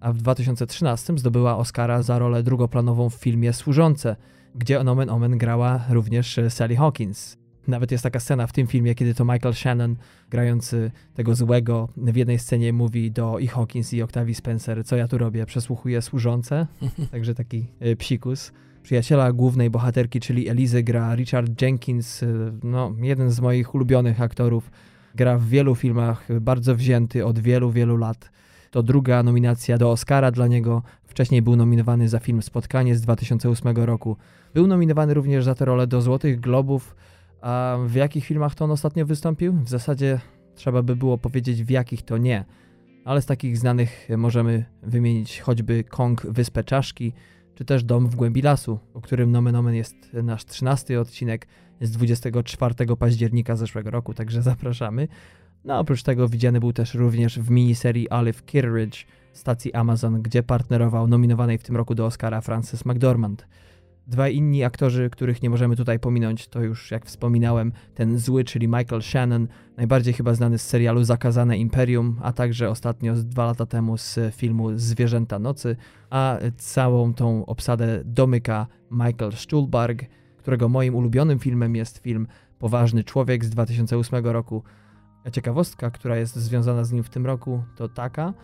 a w dwa tysiące trzynastego zdobyła Oscara za rolę drugoplanową w filmie Służące, gdzie nomen omen grała również Sally Hawkins. Nawet jest taka scena w tym filmie, kiedy to Michael Shannon, grający tego złego, w jednej scenie mówi do i Hawkins, i Octavii Spencer, co ja tu robię, przesłuchuję służące, także taki psikus. Przyjaciela głównej bohaterki, czyli Elizy, gra Richard Jenkins, no, jeden z moich ulubionych aktorów. Gra w wielu filmach, bardzo wzięty od wielu, wielu lat. To druga nominacja do Oscara dla niego. Wcześniej był nominowany za film Spotkanie z dwa tysiące ósmego roku. Był nominowany również za tę rolę do Złotych Globów. A w jakich filmach to on ostatnio wystąpił? W zasadzie trzeba by było powiedzieć, w jakich to nie. Ale z takich znanych możemy wymienić choćby Kong, Wyspę Czaszki, czy też Dom w głębi lasu, o którym nomen omen jest nasz trzynasty odcinek z dwudziestego czwartego października zeszłego roku, także zapraszamy. No oprócz tego widziany był też również w miniserii Olive Kitteridge stacji Amazon, gdzie partnerował nominowanej w tym roku do Oscara Frances McDormand. Dwaj inni aktorzy, których nie możemy tutaj pominąć, to już jak wspominałem ten zły, czyli Michael Shannon, najbardziej chyba znany z serialu Zakazane Imperium, a także ostatnio dwa lata temu z filmu Zwierzęta Nocy, a całą tą obsadę domyka Michael Stuhlbarg, którego moim ulubionym filmem jest film Poważny Człowiek z dwa tysiące ósmego roku. Ciekawostka, która jest związana z nim w tym roku, to taka,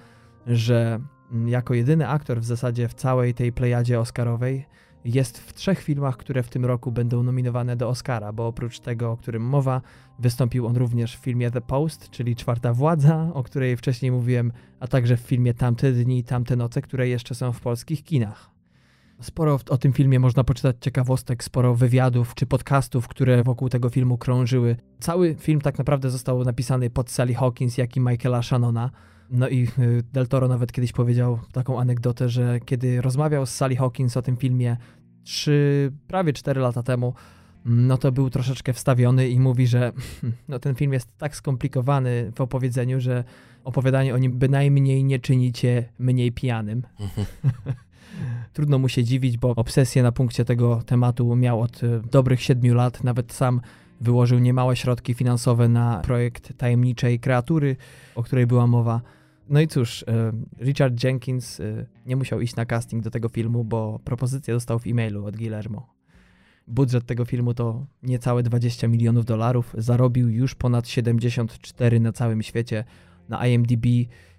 że jako jedyny aktor w zasadzie w całej tej plejadzie oscarowej jest w trzech filmach, które w tym roku będą nominowane do Oscara, bo oprócz tego, o którym mowa, wystąpił on również w filmie The Post, czyli Czwarta Władza, o której wcześniej mówiłem, a także w filmie Tamte dni, tamte noce, które jeszcze są w polskich kinach. Sporo o tym filmie można poczytać ciekawostek, sporo wywiadów czy podcastów, które wokół tego filmu krążyły. Cały film tak naprawdę został napisany pod Sally Hawkins, jak i Michaela Shannona. No i Del Toro nawet kiedyś powiedział taką anegdotę, że kiedy rozmawiał z Sally Hawkins o tym filmie trzy, prawie cztery lata temu, no to był troszeczkę wstawiony i mówi, że no ten film jest tak skomplikowany w opowiedzeniu, że opowiadanie o nim bynajmniej nie czyni cię mniej pijanym. Trudno mu się dziwić, bo obsesję na punkcie tego tematu miał od dobrych siedmiu lat. Nawet sam wyłożył niemałe środki finansowe na projekt tajemniczej kreatury, o której była mowa. No i cóż, Richard Jenkins nie musiał iść na casting do tego filmu, bo propozycję dostał w e-mailu od Guillermo. Budżet tego filmu to niecałe dwadzieścia milionów dolarów. Zarobił już ponad siedemdziesiąt cztery na całym świecie. Na IMDb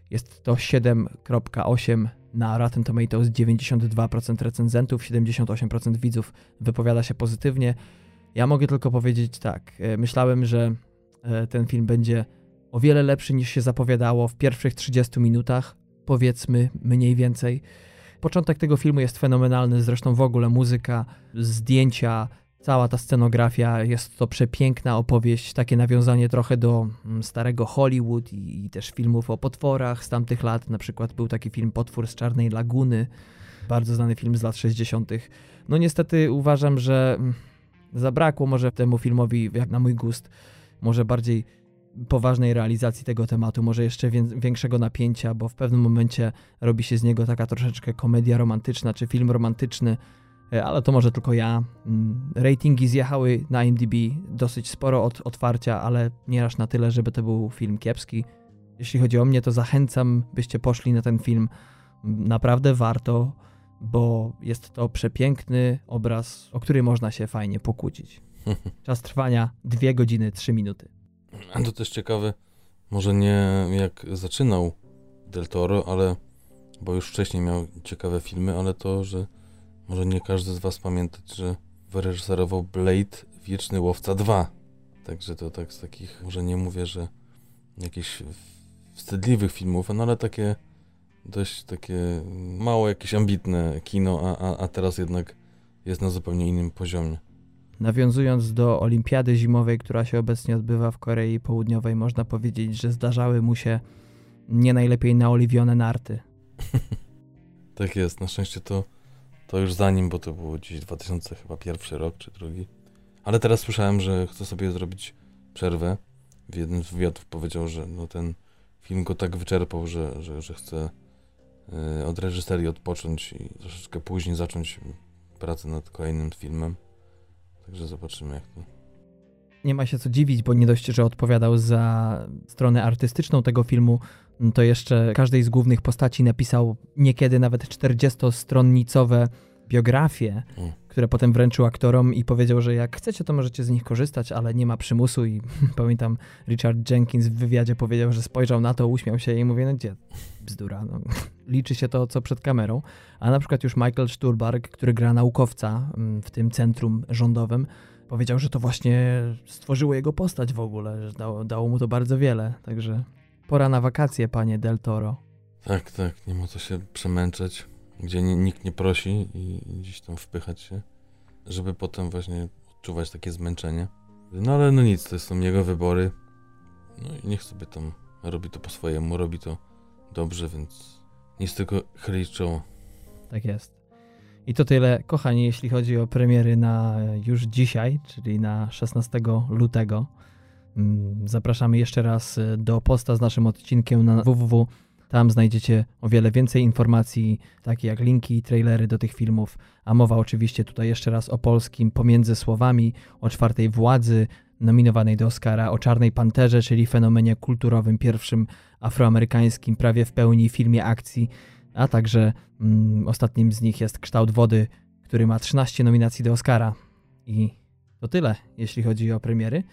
jest to siedem przecinek osiem, na Rotten Tomatoes dziewięćdziesiąt dwa procent recenzentów, siedemdziesiąt osiem procent widzów wypowiada się pozytywnie. Ja mogę tylko powiedzieć tak, myślałem, że ten film będzie o wiele lepszy niż się zapowiadało w pierwszych trzydziestu minutach, powiedzmy mniej więcej. Początek tego filmu jest fenomenalny, zresztą w ogóle muzyka, zdjęcia, cała ta scenografia, jest to przepiękna opowieść, takie nawiązanie trochę do starego Hollywood i, i też filmów o potworach z tamtych lat, na przykład był taki film Potwór z Czarnej Laguny, bardzo znany film z lat sześćdziesiątych. No niestety uważam, że zabrakło może temu filmowi, jak na mój gust, może bardziej poważnej realizacji tego tematu, może jeszcze większego napięcia, bo w pewnym momencie robi się z niego taka troszeczkę komedia romantyczna czy film romantyczny, ale to może tylko ja. Ratingi zjechały na IMDb dosyć sporo od otwarcia, ale nieraz na tyle, żeby to był film kiepski. Jeśli chodzi o mnie, to zachęcam, byście poszli na ten film. Naprawdę warto, bo jest to przepiękny obraz, o który można się fajnie pokłócić. Czas trwania dwie godziny, trzy minuty. A to też ciekawe, może nie jak zaczynał Del Toro, ale bo już wcześniej miał ciekawe filmy, ale to, że może nie każdy z was pamiętać, że wyreżyserował Blade, Wieczny Łowca dwa. Także to tak z takich, może nie mówię, że jakichś wstydliwych filmów, no ale takie dość takie mało jakieś ambitne kino, a, a, a teraz jednak jest na zupełnie innym poziomie. Nawiązując do olimpiady zimowej, która się obecnie odbywa w Korei Południowej, można powiedzieć, że zdarzały mu się nie najlepiej naoliwione narty. Tak jest, na szczęście to To już za nim, bo to było gdzieś dwa tysiące pierwszy rok czy drugi. Ale teraz słyszałem, że chce sobie zrobić przerwę. W jednym z wywiadów powiedział, że no ten film go tak wyczerpał, że, że, że chce y, od reżyserii odpocząć i troszeczkę później zacząć pracę nad kolejnym filmem. Także zobaczymy, jak to. Nie ma się co dziwić, bo nie dość, że odpowiadał za stronę artystyczną tego filmu, to jeszcze każdej z głównych postaci napisał niekiedy nawet czterdziestostronicowe biografie, mm. które potem wręczył aktorom i powiedział, że jak chcecie, to możecie z nich korzystać, ale nie ma przymusu. I pamiętam, Richard Jenkins w wywiadzie powiedział, że spojrzał na to, uśmiał się i mówi, no gdzie bzdura, no. Liczy się to, co przed kamerą. A na przykład już Michael Stuhlbarg, który gra naukowca w tym centrum rządowym, powiedział, że to właśnie stworzyło jego postać w ogóle, że dało, dało mu to bardzo wiele. Także pora na wakacje, panie Del Toro. Tak, tak, nie ma co się przemęczać, gdzie nikt nie prosi i gdzieś tam wpychać się, żeby potem właśnie odczuwać takie zmęczenie. No ale no nic, to są jego wybory. No i niech sobie tam robi to po swojemu, robi to dobrze, więc nic tylko chylić czoło. Tak jest. I to tyle, kochani, jeśli chodzi o premiery na już dzisiaj, czyli na szesnastego lutego. Zapraszamy jeszcze raz do posta z naszym odcinkiem na www. Tam znajdziecie o wiele więcej informacji, takie jak linki i trailery do tych filmów, a mowa oczywiście tutaj jeszcze raz o polskim Pomiędzy Słowami, o Czwartej Władzy, nominowanej do Oscara, o Czarnej Panterze, czyli fenomenie kulturowym pierwszym afroamerykańskim, prawie w pełni filmie akcji, a także mm, ostatnim z nich jest Kształt Wody, który ma trzynaście nominacji do Oscara. I to tyle, jeśli chodzi o premiery.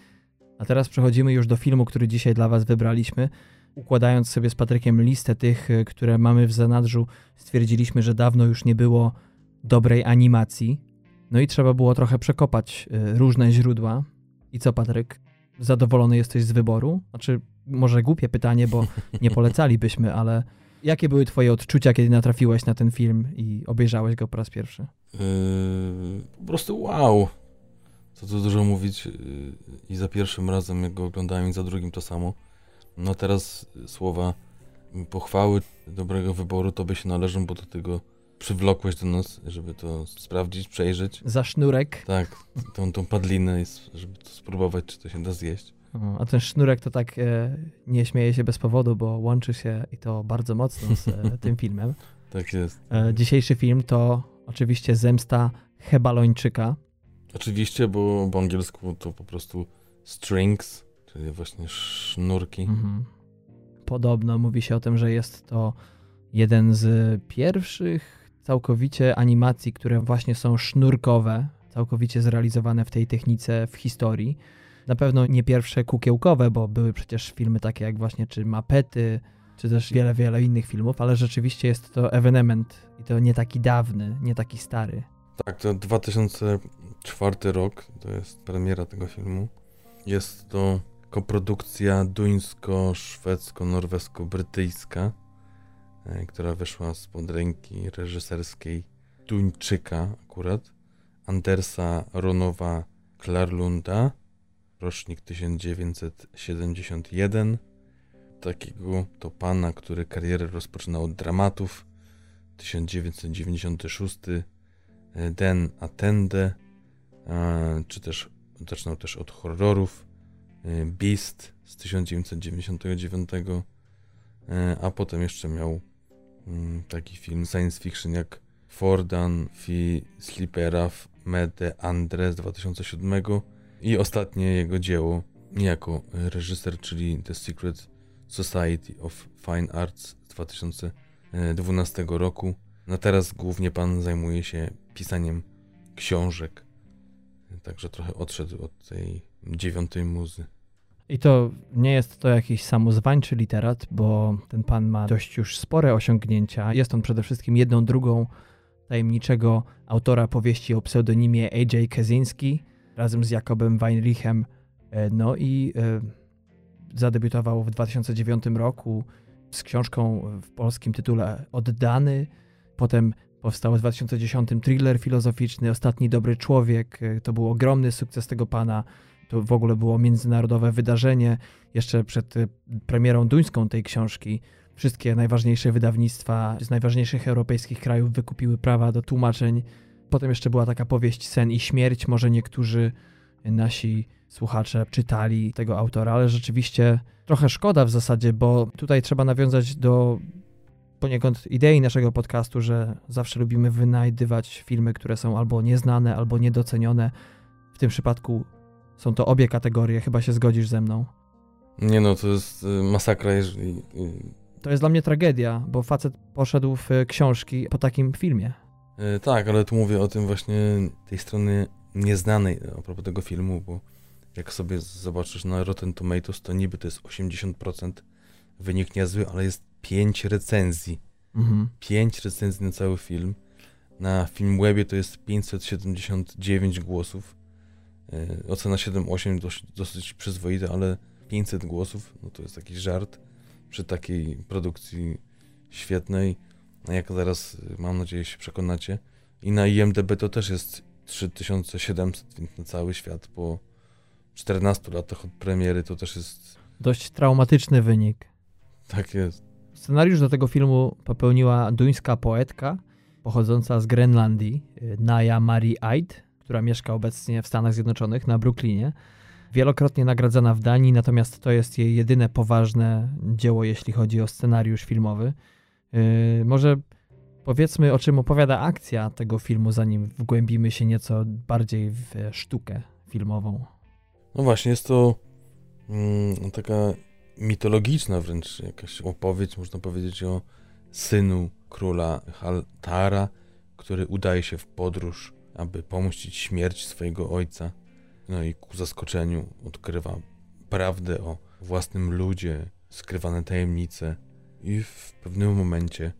A teraz przechodzimy już do filmu, który dzisiaj dla was wybraliśmy. Układając sobie z Patrykiem listę tych, które mamy w zanadrzu, stwierdziliśmy, że dawno już nie było dobrej animacji. No i trzeba było trochę przekopać różne źródła. I co, Patryk? Zadowolony jesteś z wyboru? Znaczy, może głupie pytanie, bo nie polecalibyśmy, ale jakie były twoje odczucia, kiedy natrafiłeś na ten film i obejrzałeś go po raz pierwszy? Yy, po prostu wow! Co tu dużo mówić. I za pierwszym razem, jak go oglądałem, i za drugim to samo. No teraz słowa pochwały dobrego wyboru tobie się należą, bo do tego przywlokłeś do nas, żeby to sprawdzić, przejrzeć. Za sznurek. Tak, tą, tą padlinę, żeby to spróbować, czy to się da zjeść. A ten sznurek to tak e, nie śmieje się bez powodu, bo łączy się i to bardzo mocno z e, tym filmem. Tak jest. E, dzisiejszy film to oczywiście Zemsta Hebalończyka. Oczywiście, bo po angielsku to po prostu Strings, czyli właśnie sznurki. Mhm. Podobno mówi się o tym, że jest to jeden z pierwszych całkowicie animacji, które właśnie są sznurkowe, całkowicie zrealizowane w tej technice w historii. Na pewno nie pierwsze kukiełkowe, bo były przecież filmy takie jak właśnie czy Mapety, czy też wiele, wiele innych filmów, ale rzeczywiście jest to ewenement i to nie taki dawny, nie taki stary. Tak, to dwa tysiące czwarty rok, to jest premiera tego filmu. Jest to koprodukcja duńsko-szwedzko-norwesko-brytyjska, która wyszła spod ręki reżyserskiej Duńczyka akurat, Andersa Ronowa Klarlunda, rocznik tysiąc dziewięćset siedemdziesiąty pierwszy, takiego to pana, który karierę rozpoczynał od dramatów, tysiąc dziewięćset dziewięćdziesiąty szósty, Den Attende, czy też zaczynał też od horrorów, Beast z tysiąc dziewięćset dziewięćdziesiąty dziewiąty, a potem jeszcze miał taki film science fiction jak Fordan fi Sliperav Mede Andre z dwa tysiące siódmego i ostatnie jego dzieło jako reżyser, czyli The Secret Society of Fine Arts z dwa tysiące dwunastego roku. Na teraz głównie pan zajmuje się pisaniem książek. Także trochę odszedł od tej dziewiątej muzy. I to nie jest to jakiś samozwańczy literat, bo ten pan ma dość już spore osiągnięcia. Jest on przede wszystkim jedną drugą tajemniczego autora powieści o pseudonimie A J Kaziński razem z Jakobem Weinreichem. No i zadebiutował w dwa tysiące dziewiątym roku z książką w polskim tytule Oddany. Potem powstał w dwa tysiące dziesiątym thriller filozoficzny Ostatni Dobry Człowiek. To był ogromny sukces tego pana. To w ogóle było międzynarodowe wydarzenie. Jeszcze przed premierą duńską tej książki wszystkie najważniejsze wydawnictwa z najważniejszych europejskich krajów wykupiły prawa do tłumaczeń. Potem jeszcze była taka powieść Sen i śmierć. Może niektórzy nasi słuchacze czytali tego autora, ale rzeczywiście trochę szkoda w zasadzie, bo tutaj trzeba nawiązać do poniekąd idei naszego podcastu, że zawsze lubimy wynajdywać filmy, które są albo nieznane, albo niedocenione. W tym przypadku są to obie kategorie, chyba się zgodzisz ze mną. Nie no, to jest masakra, jeżeli... To jest dla mnie tragedia, bo facet poszedł w książki po takim filmie. E, tak, ale tu mówię o tym właśnie, tej strony nieznanej, a propos tego filmu, bo jak sobie zobaczysz na Rotten Tomatoes, to niby to jest osiemdziesiąt procent, wynik niezły, ale jest pięć recenzji. Mhm. pięć recenzji na cały film. Na Filmwebie to jest pięćset siedemdziesiąt dziewięć głosów. E, ocena siedem osiem, dosyć, dosyć przyzwoita, ale pięćset głosów, no to jest taki żart przy takiej produkcji świetnej, jak zaraz, mam nadzieję, się przekonacie. I na I M D B to też jest trzy tysiące siedemset, więc na cały świat po czternastu latach od premiery to też jest... Dość traumatyczny wynik. Tak jest. Scenariusz do tego filmu popełniła duńska poetka pochodząca z Grenlandii, Naja Marie Eid, która mieszka obecnie w Stanach Zjednoczonych, na Brooklynie. Wielokrotnie nagradzana w Danii, natomiast to jest jej jedyne poważne dzieło, jeśli chodzi o scenariusz filmowy. Yy, może powiedzmy, o czym opowiada akcja tego filmu, zanim wgłębimy się nieco bardziej w sztukę filmową. No właśnie, jest to mm, taka mitologiczna wręcz jakaś opowieść, można powiedzieć, o synu króla Haltara, który udaje się w podróż, aby pomścić śmierć swojego ojca. No i ku zaskoczeniu odkrywa prawdę o własnym ludzie, skrywane tajemnice i w pewnym momencie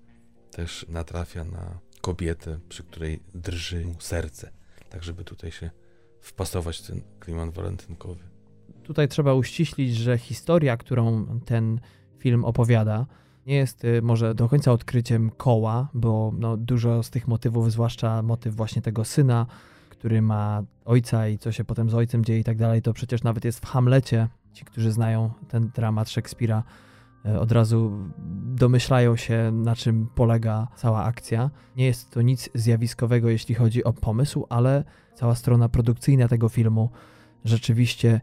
też natrafia na kobietę, przy której drży mu serce. Tak, żeby tutaj się wpasować w ten klimat walentynkowy. Tutaj trzeba uściślić, że historia, którą ten film opowiada, nie jest może do końca odkryciem koła, bo no, dużo z tych motywów, zwłaszcza motyw właśnie tego syna, który ma ojca i co się potem z ojcem dzieje i tak dalej, to przecież nawet jest w Hamlecie. Ci, którzy znają ten dramat Szekspira, od razu domyślają się, na czym polega cała akcja. Nie jest to nic zjawiskowego, jeśli chodzi o pomysł, ale cała strona produkcyjna tego filmu rzeczywiście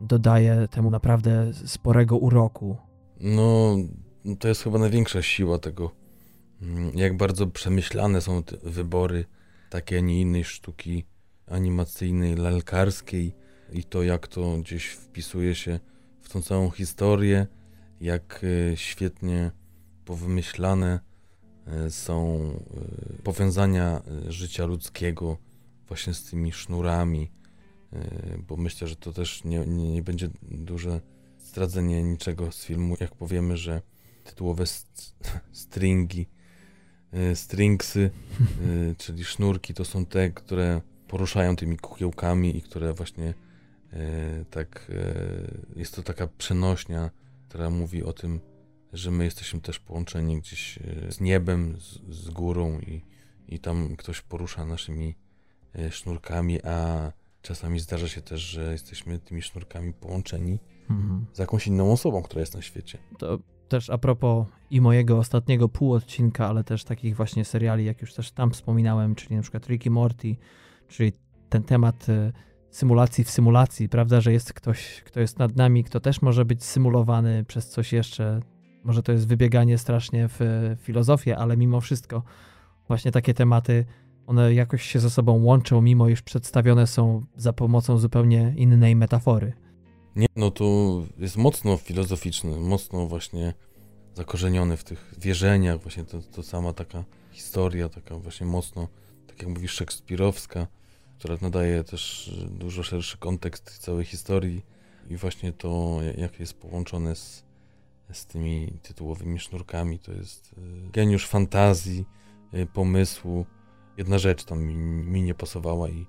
dodaje temu naprawdę sporego uroku. No, to jest chyba największa siła tego, jak bardzo przemyślane są te wybory takiej, a nie innej sztuki animacyjnej, lalkarskiej i to, jak to gdzieś wpisuje się w tą całą historię, jak świetnie powymyślane są powiązania życia ludzkiego właśnie z tymi sznurami, bo myślę, że to też nie, nie będzie duże zdradzenie niczego z filmu, jak powiemy, że tytułowe st- stringi, stringsy, czyli sznurki, to są te, które poruszają tymi kukiełkami i które właśnie tak, jest to taka przenośnia, która mówi o tym, że my jesteśmy też połączeni gdzieś z niebem, z, z górą i, i tam ktoś porusza naszymi sznurkami, a czasami zdarza się też, że jesteśmy tymi sznurkami połączeni mhm. z jakąś inną osobą, która jest na świecie. To też a propos i mojego ostatniego półodcinka, ale też takich właśnie seriali, jak już też tam wspominałem, czyli na przykład Rick i Morty, czyli ten temat symulacji w symulacji, prawda, że jest ktoś, kto jest nad nami, kto też może być symulowany przez coś jeszcze. Może to jest wybieganie strasznie w filozofię, ale mimo wszystko właśnie takie tematy, one jakoś się ze sobą łączą, mimo iż przedstawione są za pomocą zupełnie innej metafory. Nie, no to jest mocno filozoficzny, mocno właśnie zakorzeniony w tych wierzeniach, właśnie to, to sama taka historia, taka właśnie mocno, tak jak mówisz, szekspirowska, która nadaje też dużo szerszy kontekst całej historii i właśnie to, jak jest połączone z, z tymi tytułowymi sznurkami, to jest geniusz fantazji, pomysłu. Jedna rzecz tam mi, mi nie pasowała i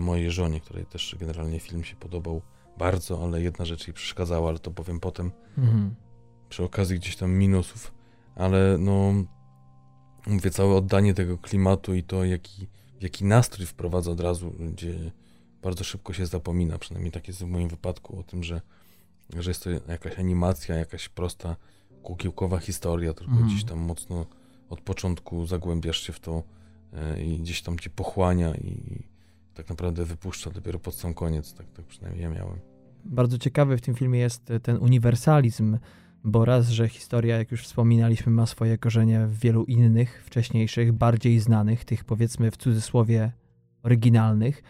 mojej żonie, której też generalnie film się podobał bardzo, ale jedna rzecz jej przeszkadzała, ale to powiem potem, mhm. przy okazji gdzieś tam minusów, ale no mówię, całe oddanie tego klimatu i to, jaki jaki nastrój wprowadza od razu, gdzie bardzo szybko się zapomina, przynajmniej tak jest w moim wypadku, o tym, że, że jest to jakaś animacja, jakaś prosta, kukiełkowa historia, tylko mm. gdzieś tam mocno od początku zagłębiasz się w to i gdzieś tam cię pochłania i tak naprawdę wypuszcza dopiero pod sam koniec, tak, tak przynajmniej ja miałem. Bardzo ciekawy w tym filmie jest ten uniwersalizm, bo raz, że historia, jak już wspominaliśmy, ma swoje korzenie w wielu innych, wcześniejszych, bardziej znanych, tych powiedzmy w cudzysłowie oryginalnych,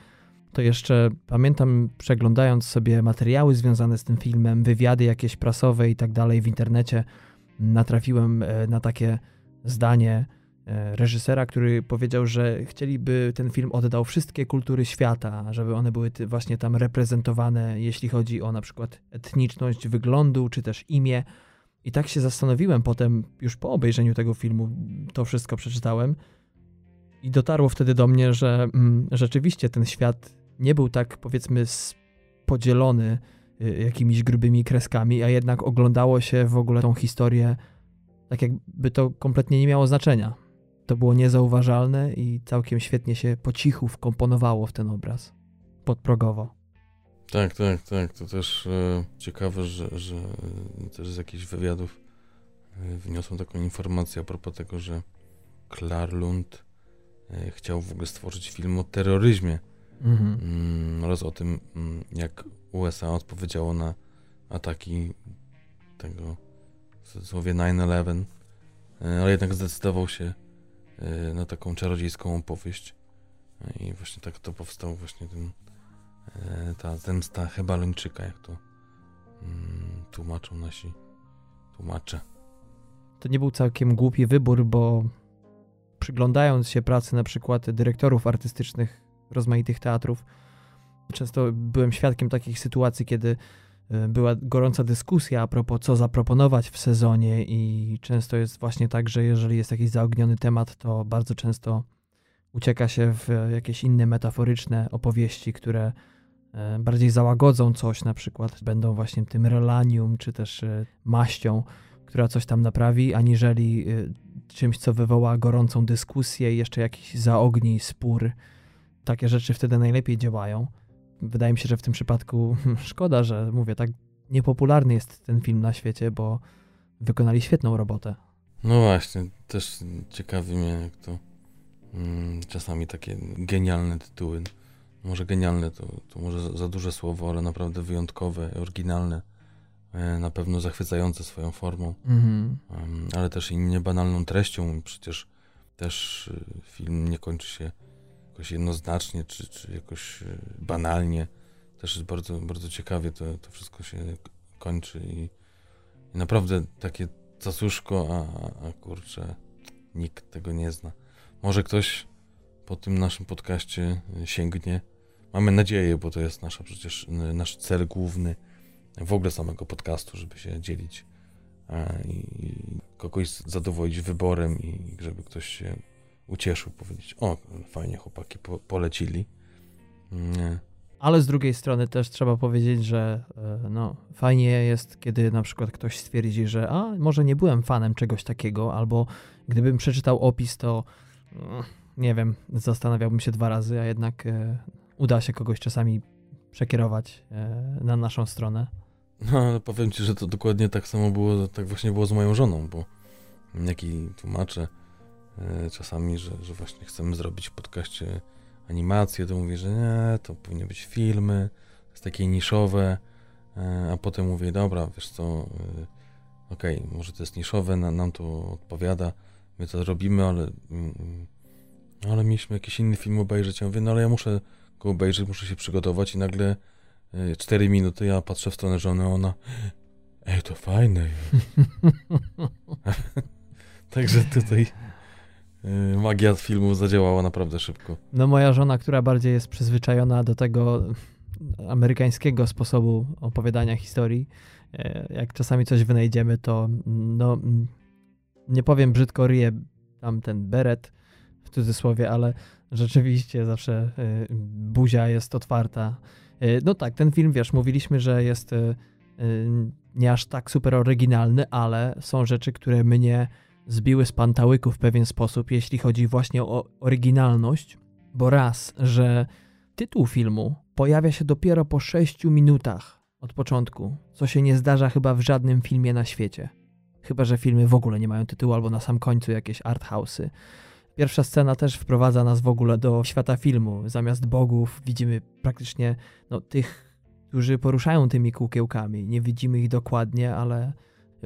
to jeszcze pamiętam, przeglądając sobie materiały związane z tym filmem, wywiady jakieś prasowe i tak dalej w internecie, natrafiłem na takie zdanie reżysera, który powiedział, że chcieliby ten film oddał wszystkie kultury świata, żeby one były właśnie tam reprezentowane, jeśli chodzi o na przykład etniczność wyglądu, czy też imię. I tak się zastanowiłem potem, już po obejrzeniu tego filmu, to wszystko przeczytałem i dotarło wtedy do mnie, że mm, rzeczywiście ten świat nie był tak, powiedzmy, podzielony jakimiś grubymi kreskami, a jednak oglądało się w ogóle tą historię tak, jakby to kompletnie nie miało znaczenia. To było niezauważalne i całkiem świetnie się po cichu wkomponowało w ten obraz, podprogowo. Tak, tak, tak. To też e, ciekawe, że, że też z jakichś wywiadów e, wyniosłem taką informację a propos tego, że Klarlund e, chciał w ogóle stworzyć film o terroryzmie mhm. mm, oraz o tym, mm, jak U S A odpowiedziało na ataki tego, w cudzysłowie, nine eleven, e, ale jednak zdecydował się e, na taką czarodziejską opowieść e, i właśnie tak to powstał właśnie ten ta Zemsta Hebalończyka, jak to mm, tłumaczą nasi tłumacze. To nie był całkiem głupi wybór, bo przyglądając się pracy na przykład dyrektorów artystycznych rozmaitych teatrów, często byłem świadkiem takich sytuacji, kiedy była gorąca dyskusja a propos co zaproponować w sezonie i często jest właśnie tak, że jeżeli jest jakiś zaogniony temat, to bardzo często ucieka się w jakieś inne metaforyczne opowieści, które bardziej załagodzą coś, na przykład będą właśnie tym relanium, czy też maścią, która coś tam naprawi, aniżeli czymś, co wywoła gorącą dyskusję i jeszcze jakiś zaogni spór. Takie rzeczy wtedy najlepiej działają. Wydaje mi się, że w tym przypadku szkoda, że mówię, tak niepopularny jest ten film na świecie, bo wykonali świetną robotę. No właśnie, też ciekawi mnie, jak to czasami takie genialne tytuły, może genialne to, to może za, za duże słowo, ale naprawdę wyjątkowe, oryginalne, na pewno zachwycające swoją formą, mm-hmm. ale też i niebanalną treścią. Przecież też film nie kończy się jakoś jednoznacznie, czy, czy jakoś banalnie. Też jest bardzo, bardzo ciekawie to, to wszystko się kończy i, i naprawdę takie cacuszko, a, a kurczę, nikt tego nie zna. Może ktoś po tym naszym podcaście sięgnie. Mamy nadzieję, bo to jest nasza przecież nasz cel główny w ogóle samego podcastu, żeby się dzielić i kogoś zadowolić wyborem i żeby ktoś się ucieszył, powiedzieć: o, fajnie chłopaki po- polecili. Nie. Ale z drugiej strony też trzeba powiedzieć, że no, fajnie jest, kiedy na przykład ktoś stwierdzi, że a, może nie byłem fanem czegoś takiego, albo gdybym przeczytał opis, to nie wiem, zastanawiałbym się dwa razy, a jednak e, uda się kogoś czasami przekierować e, na naszą stronę. No, powiem ci, że to dokładnie tak samo było, tak właśnie było z moją żoną, bo jak jej tłumaczę e, czasami, że, że właśnie chcemy zrobić w podcaście animację, to mówię, że nie, to powinny być filmy, to jest takie niszowe, e, a potem mówię, dobra, wiesz co, e, okej, okay, może to jest niszowe, na, nam to odpowiada, my to robimy, ale, ale mieliśmy jakiś inny film obejrzeć. Ja mówię, no ale ja muszę go obejrzeć, muszę się przygotować i nagle cztery minuty ja patrzę w stronę żony, ona ej, to fajne. Także tutaj magia filmu zadziałała naprawdę szybko. No moja żona, która bardziej jest przyzwyczajona do tego amerykańskiego sposobu opowiadania historii, jak czasami coś wynajdziemy, to no... nie powiem brzydko, ryję tam ten beret, w cudzysłowie, ale rzeczywiście zawsze y, buzia jest otwarta. Y, no tak, ten film, wiesz, mówiliśmy, że jest y, y, nie aż tak super oryginalny, ale są rzeczy, które mnie zbiły z pantałyku w pewien sposób, jeśli chodzi właśnie o oryginalność, bo raz, że tytuł filmu pojawia się dopiero po sześciu minutach od początku, co się nie zdarza chyba w żadnym filmie na świecie. Chyba że filmy w ogóle nie mają tytułu, albo na sam końcu jakieś arthouse'y. Pierwsza scena też wprowadza nas w ogóle do świata filmu. Zamiast bogów widzimy praktycznie no, tych, którzy poruszają tymi kukiełkami. Nie widzimy ich dokładnie, ale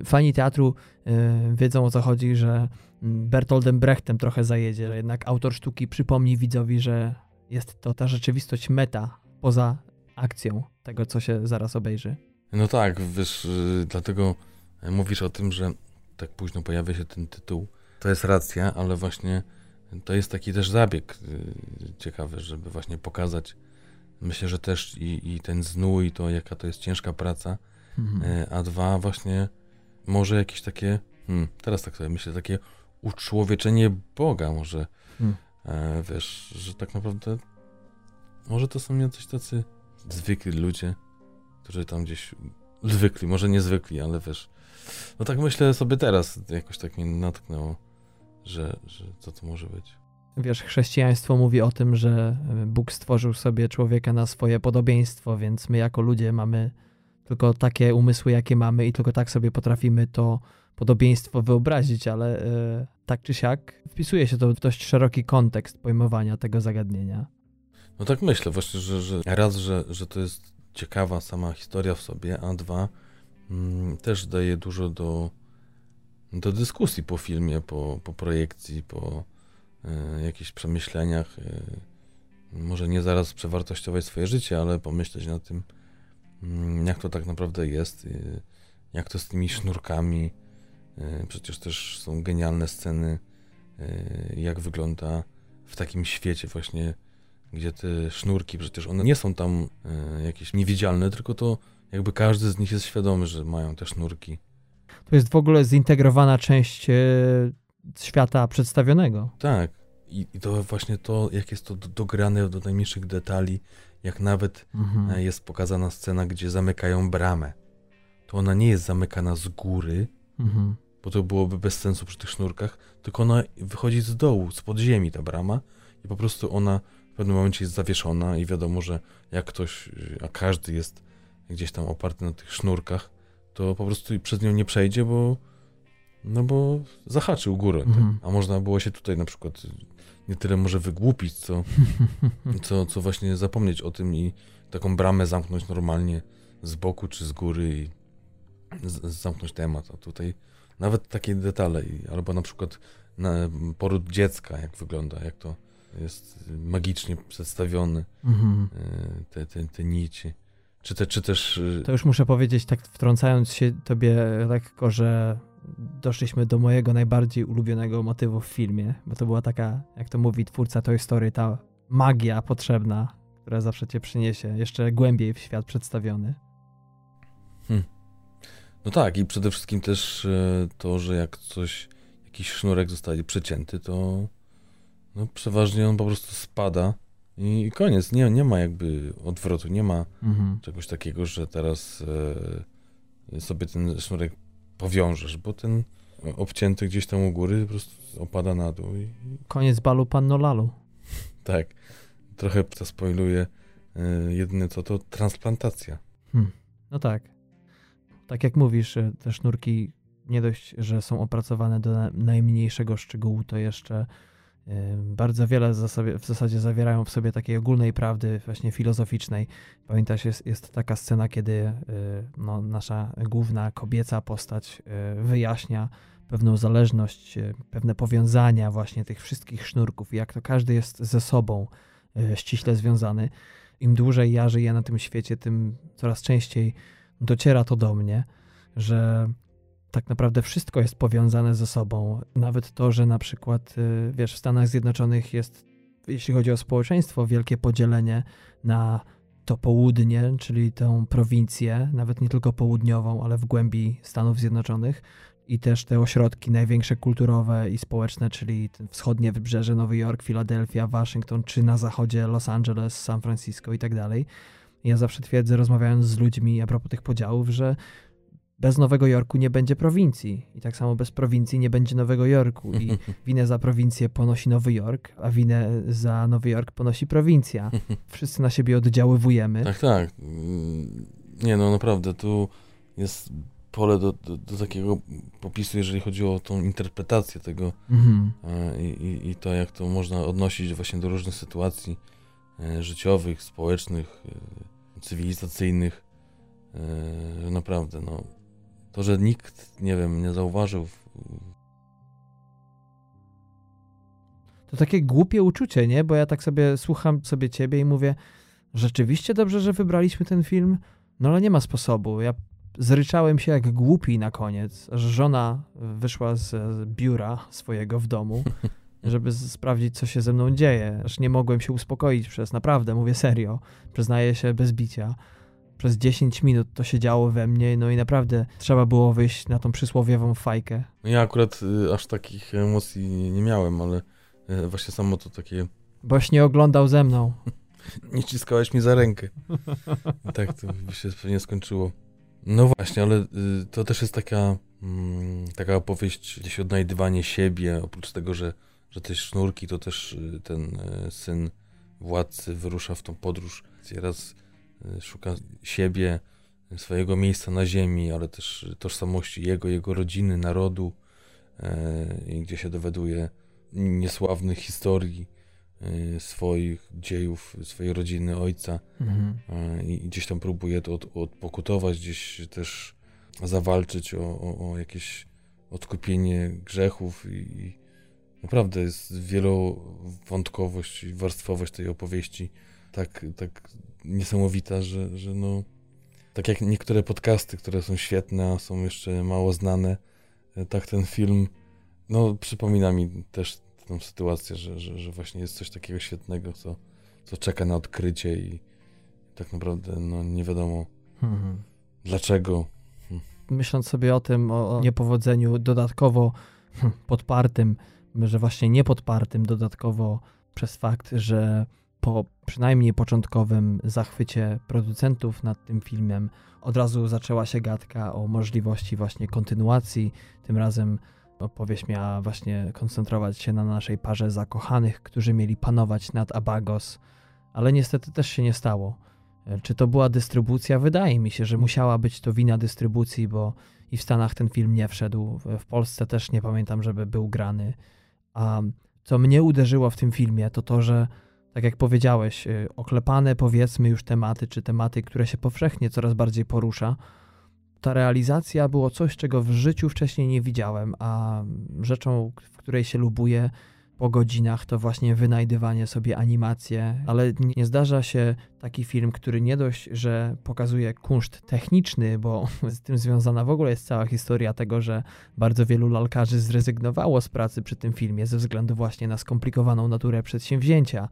fani teatru yy, wiedzą o co chodzi, że Bertoldem Brechtem trochę zajedzie, że jednak autor sztuki przypomni widzowi, że jest to ta rzeczywistość meta poza akcją tego, co się zaraz obejrzy. No tak, wiesz, dlatego... Mówisz o tym, że tak późno pojawia się ten tytuł, To jest racja, ale właśnie to jest taki też zabieg ciekawy, żeby właśnie pokazać, myślę, że też i, i ten znój, i to jaka to jest ciężka praca, mhm. a dwa właśnie może jakieś takie, hmm, teraz tak sobie myślę, takie uczłowieczenie Boga może, mhm. e, wiesz, że tak naprawdę może to są jacyś tacy zwykli ludzie, którzy tam gdzieś zwykli, może niezwykli, ale wiesz, no tak myślę sobie teraz, jakoś tak mnie natknęło, że, że co to może być. Wiesz, chrześcijaństwo mówi o tym, że Bóg stworzył sobie człowieka na swoje podobieństwo, więc my jako ludzie mamy tylko takie umysły, jakie mamy i tylko tak sobie potrafimy to podobieństwo wyobrazić, ale yy, tak czy siak wpisuje się to w dość szeroki kontekst pojmowania tego zagadnienia. No tak myślę właśnie, że, że raz, że, że to jest ciekawa sama historia w sobie, a dwa mm, też daje dużo do, do dyskusji po filmie, po, po projekcji, po y, jakichś przemyśleniach. Y, może nie zaraz przewartościować swoje życie, ale pomyśleć nad tym, y, jak to tak naprawdę jest, y, jak to z tymi sznurkami. Y, przecież też są genialne sceny, y, jak wygląda w takim świecie właśnie, gdzie te sznurki, przecież one nie są tam y, jakieś niewidzialne, tylko to jakby każdy z nich jest świadomy, że mają te sznurki. To jest w ogóle zintegrowana część y, świata przedstawionego. Tak. I, i to właśnie to, jak jest to dograne do najmniejszych detali, jak nawet mhm. y, jest pokazana scena, gdzie zamykają bramę. To ona nie jest zamykana z góry, mhm. bo to byłoby bez sensu przy tych sznurkach, tylko ona wychodzi z dołu, spod ziemi ta brama i po prostu ona w pewnym momencie jest zawieszona i wiadomo, że jak ktoś, a każdy jest gdzieś tam oparty na tych sznurkach, to po prostu przez nią nie przejdzie, bo no bo zahaczył górę. Mhm. A można było się tutaj na przykład nie tyle może wygłupić, co, co, co właśnie zapomnieć o tym i taką bramę zamknąć normalnie z boku czy z góry i z, zamknąć temat. A tutaj nawet takie detale, albo na przykład na poród dziecka, jak wygląda, jak to jest magicznie przedstawiony, mhm. te, te, te nici. Czy, te, czy też... To już muszę powiedzieć, tak wtrącając się tobie lekko, że doszliśmy do mojego najbardziej ulubionego motywu w filmie, bo to była taka, jak to mówi twórca Toy Story, ta magia potrzebna, która zawsze cię przyniesie jeszcze głębiej w świat przedstawiony. Hmm. No tak, i przede wszystkim też to, że jak coś, jakiś sznurek zostaje przecięty, to no przeważnie on po prostu spada i koniec, nie, nie ma jakby odwrotu, nie ma mhm. czegoś takiego, że teraz e, sobie ten sznurek powiążesz, bo ten obcięty gdzieś tam u góry po prostu opada na dół. I... Koniec balu panno lalu. Tak, trochę zaspoiluję, e, jedyne co to transplantacja. Hmm. No tak, tak jak mówisz, te sznurki nie dość, że są opracowane do na- najmniejszego szczegółu, to jeszcze bardzo wiele w zasadzie zawierają w sobie takiej ogólnej prawdy właśnie filozoficznej. Pamiętasz, jest, jest taka scena, kiedy no, nasza główna kobieca postać wyjaśnia pewną zależność, pewne powiązania właśnie tych wszystkich sznurków i jak to każdy jest ze sobą ściśle związany. Im dłużej ja żyję na tym świecie, tym coraz częściej dociera to do mnie, że tak naprawdę wszystko jest powiązane ze sobą. Nawet to, że na przykład, wiesz, w Stanach Zjednoczonych jest, jeśli chodzi o społeczeństwo, wielkie podzielenie na to południe, czyli tę prowincję, nawet nie tylko południową, ale w głębi Stanów Zjednoczonych i też te ośrodki największe kulturowe i społeczne, czyli wschodnie wybrzeże, Nowy Jork, Filadelfia, Waszyngton, czy na zachodzie Los Angeles, San Francisco i tak dalej. Ja zawsze twierdzę, rozmawiając z ludźmi a propos tych podziałów, że bez Nowego Jorku nie będzie prowincji i tak samo bez prowincji nie będzie Nowego Jorku i winę za prowincję ponosi Nowy Jork, a winę za Nowy Jork ponosi prowincja. Wszyscy na siebie oddziaływujemy. Tak, tak. Nie no, naprawdę, tu jest pole do, do, do takiego popisu, jeżeli chodzi o tą interpretację tego mhm. i, i to, jak to można odnosić właśnie do różnych sytuacji życiowych, społecznych, cywilizacyjnych. Naprawdę, no. To, że nikt, nie wiem, nie zauważył. To takie głupie uczucie, nie? Bo ja tak sobie słucham sobie ciebie i mówię, rzeczywiście dobrze, że wybraliśmy ten film, no ale nie ma sposobu. Ja Zryczałem się jak głupi na koniec, aż żona wyszła z biura swojego w domu, żeby sprawdzić, co się ze mną dzieje. Aż nie mogłem się uspokoić przez, naprawdę, mówię serio, przyznaję się bez bicia. Przez dziesięć minut to się działo we mnie, no i naprawdę trzeba było wyjść na tą przysłowiową fajkę. Ja akurat y, aż takich emocji nie miałem, ale y, właśnie samo to takie... Boś nie oglądał ze mną. Nie ściskałeś mi za rękę. Tak to by się pewnie skończyło. No właśnie, ale y, to też jest taka, y, taka opowieść, gdzieś odnajdywanie siebie, oprócz tego, że, że te sznurki, to też y, ten y, syn władcy wyrusza w tą podróż. Raz szuka siebie, swojego miejsca na ziemi, ale też tożsamości jego, jego rodziny, narodu, yy, gdzie się dowiaduje niesławnych historii yy, swoich dziejów, swojej rodziny, ojca. Mhm. Yy, I gdzieś tam próbuje to od, odpokutować, gdzieś też zawalczyć o, o, o jakieś odkupienie grzechów i, i naprawdę jest wielowątkowość i warstwowość tej opowieści tak, tak niesamowita, że, że no, tak jak niektóre podcasty, które są świetne, a są jeszcze mało znane, tak ten film, no przypomina mi też tę sytuację, że, że, że właśnie jest coś takiego świetnego, co, co czeka na odkrycie i tak naprawdę no nie wiadomo mhm. dlaczego. Myśląc sobie o tym, o niepowodzeniu dodatkowo podpartym, że właśnie niepodpartym dodatkowo przez fakt, że po przynajmniej początkowym zachwycie producentów nad tym filmem od razu zaczęła się gadka o możliwości właśnie kontynuacji. Tym razem opowieść miała właśnie koncentrować się na naszej parze zakochanych, którzy mieli panować nad Abagos, ale niestety też się nie stało. Czy to była dystrybucja? Wydaje mi się, że musiała być to wina dystrybucji, bo i w Stanach ten film nie wszedł, w Polsce też nie pamiętam, żeby był grany. A co mnie uderzyło w tym filmie, to to, że tak jak powiedziałeś, oklepane powiedzmy już tematy, czy tematy, które się powszechnie coraz bardziej porusza, ta realizacja było coś, czego w życiu wcześniej nie widziałem, a rzeczą, w której się lubuję po godzinach, to właśnie wynajdywanie sobie animacje, ale nie zdarza się taki film, który nie dość, że pokazuje kunszt techniczny, bo z tym związana w ogóle jest cała historia tego, że bardzo wielu lalkarzy zrezygnowało z pracy przy tym filmie ze względu właśnie na skomplikowaną naturę przedsięwzięcia.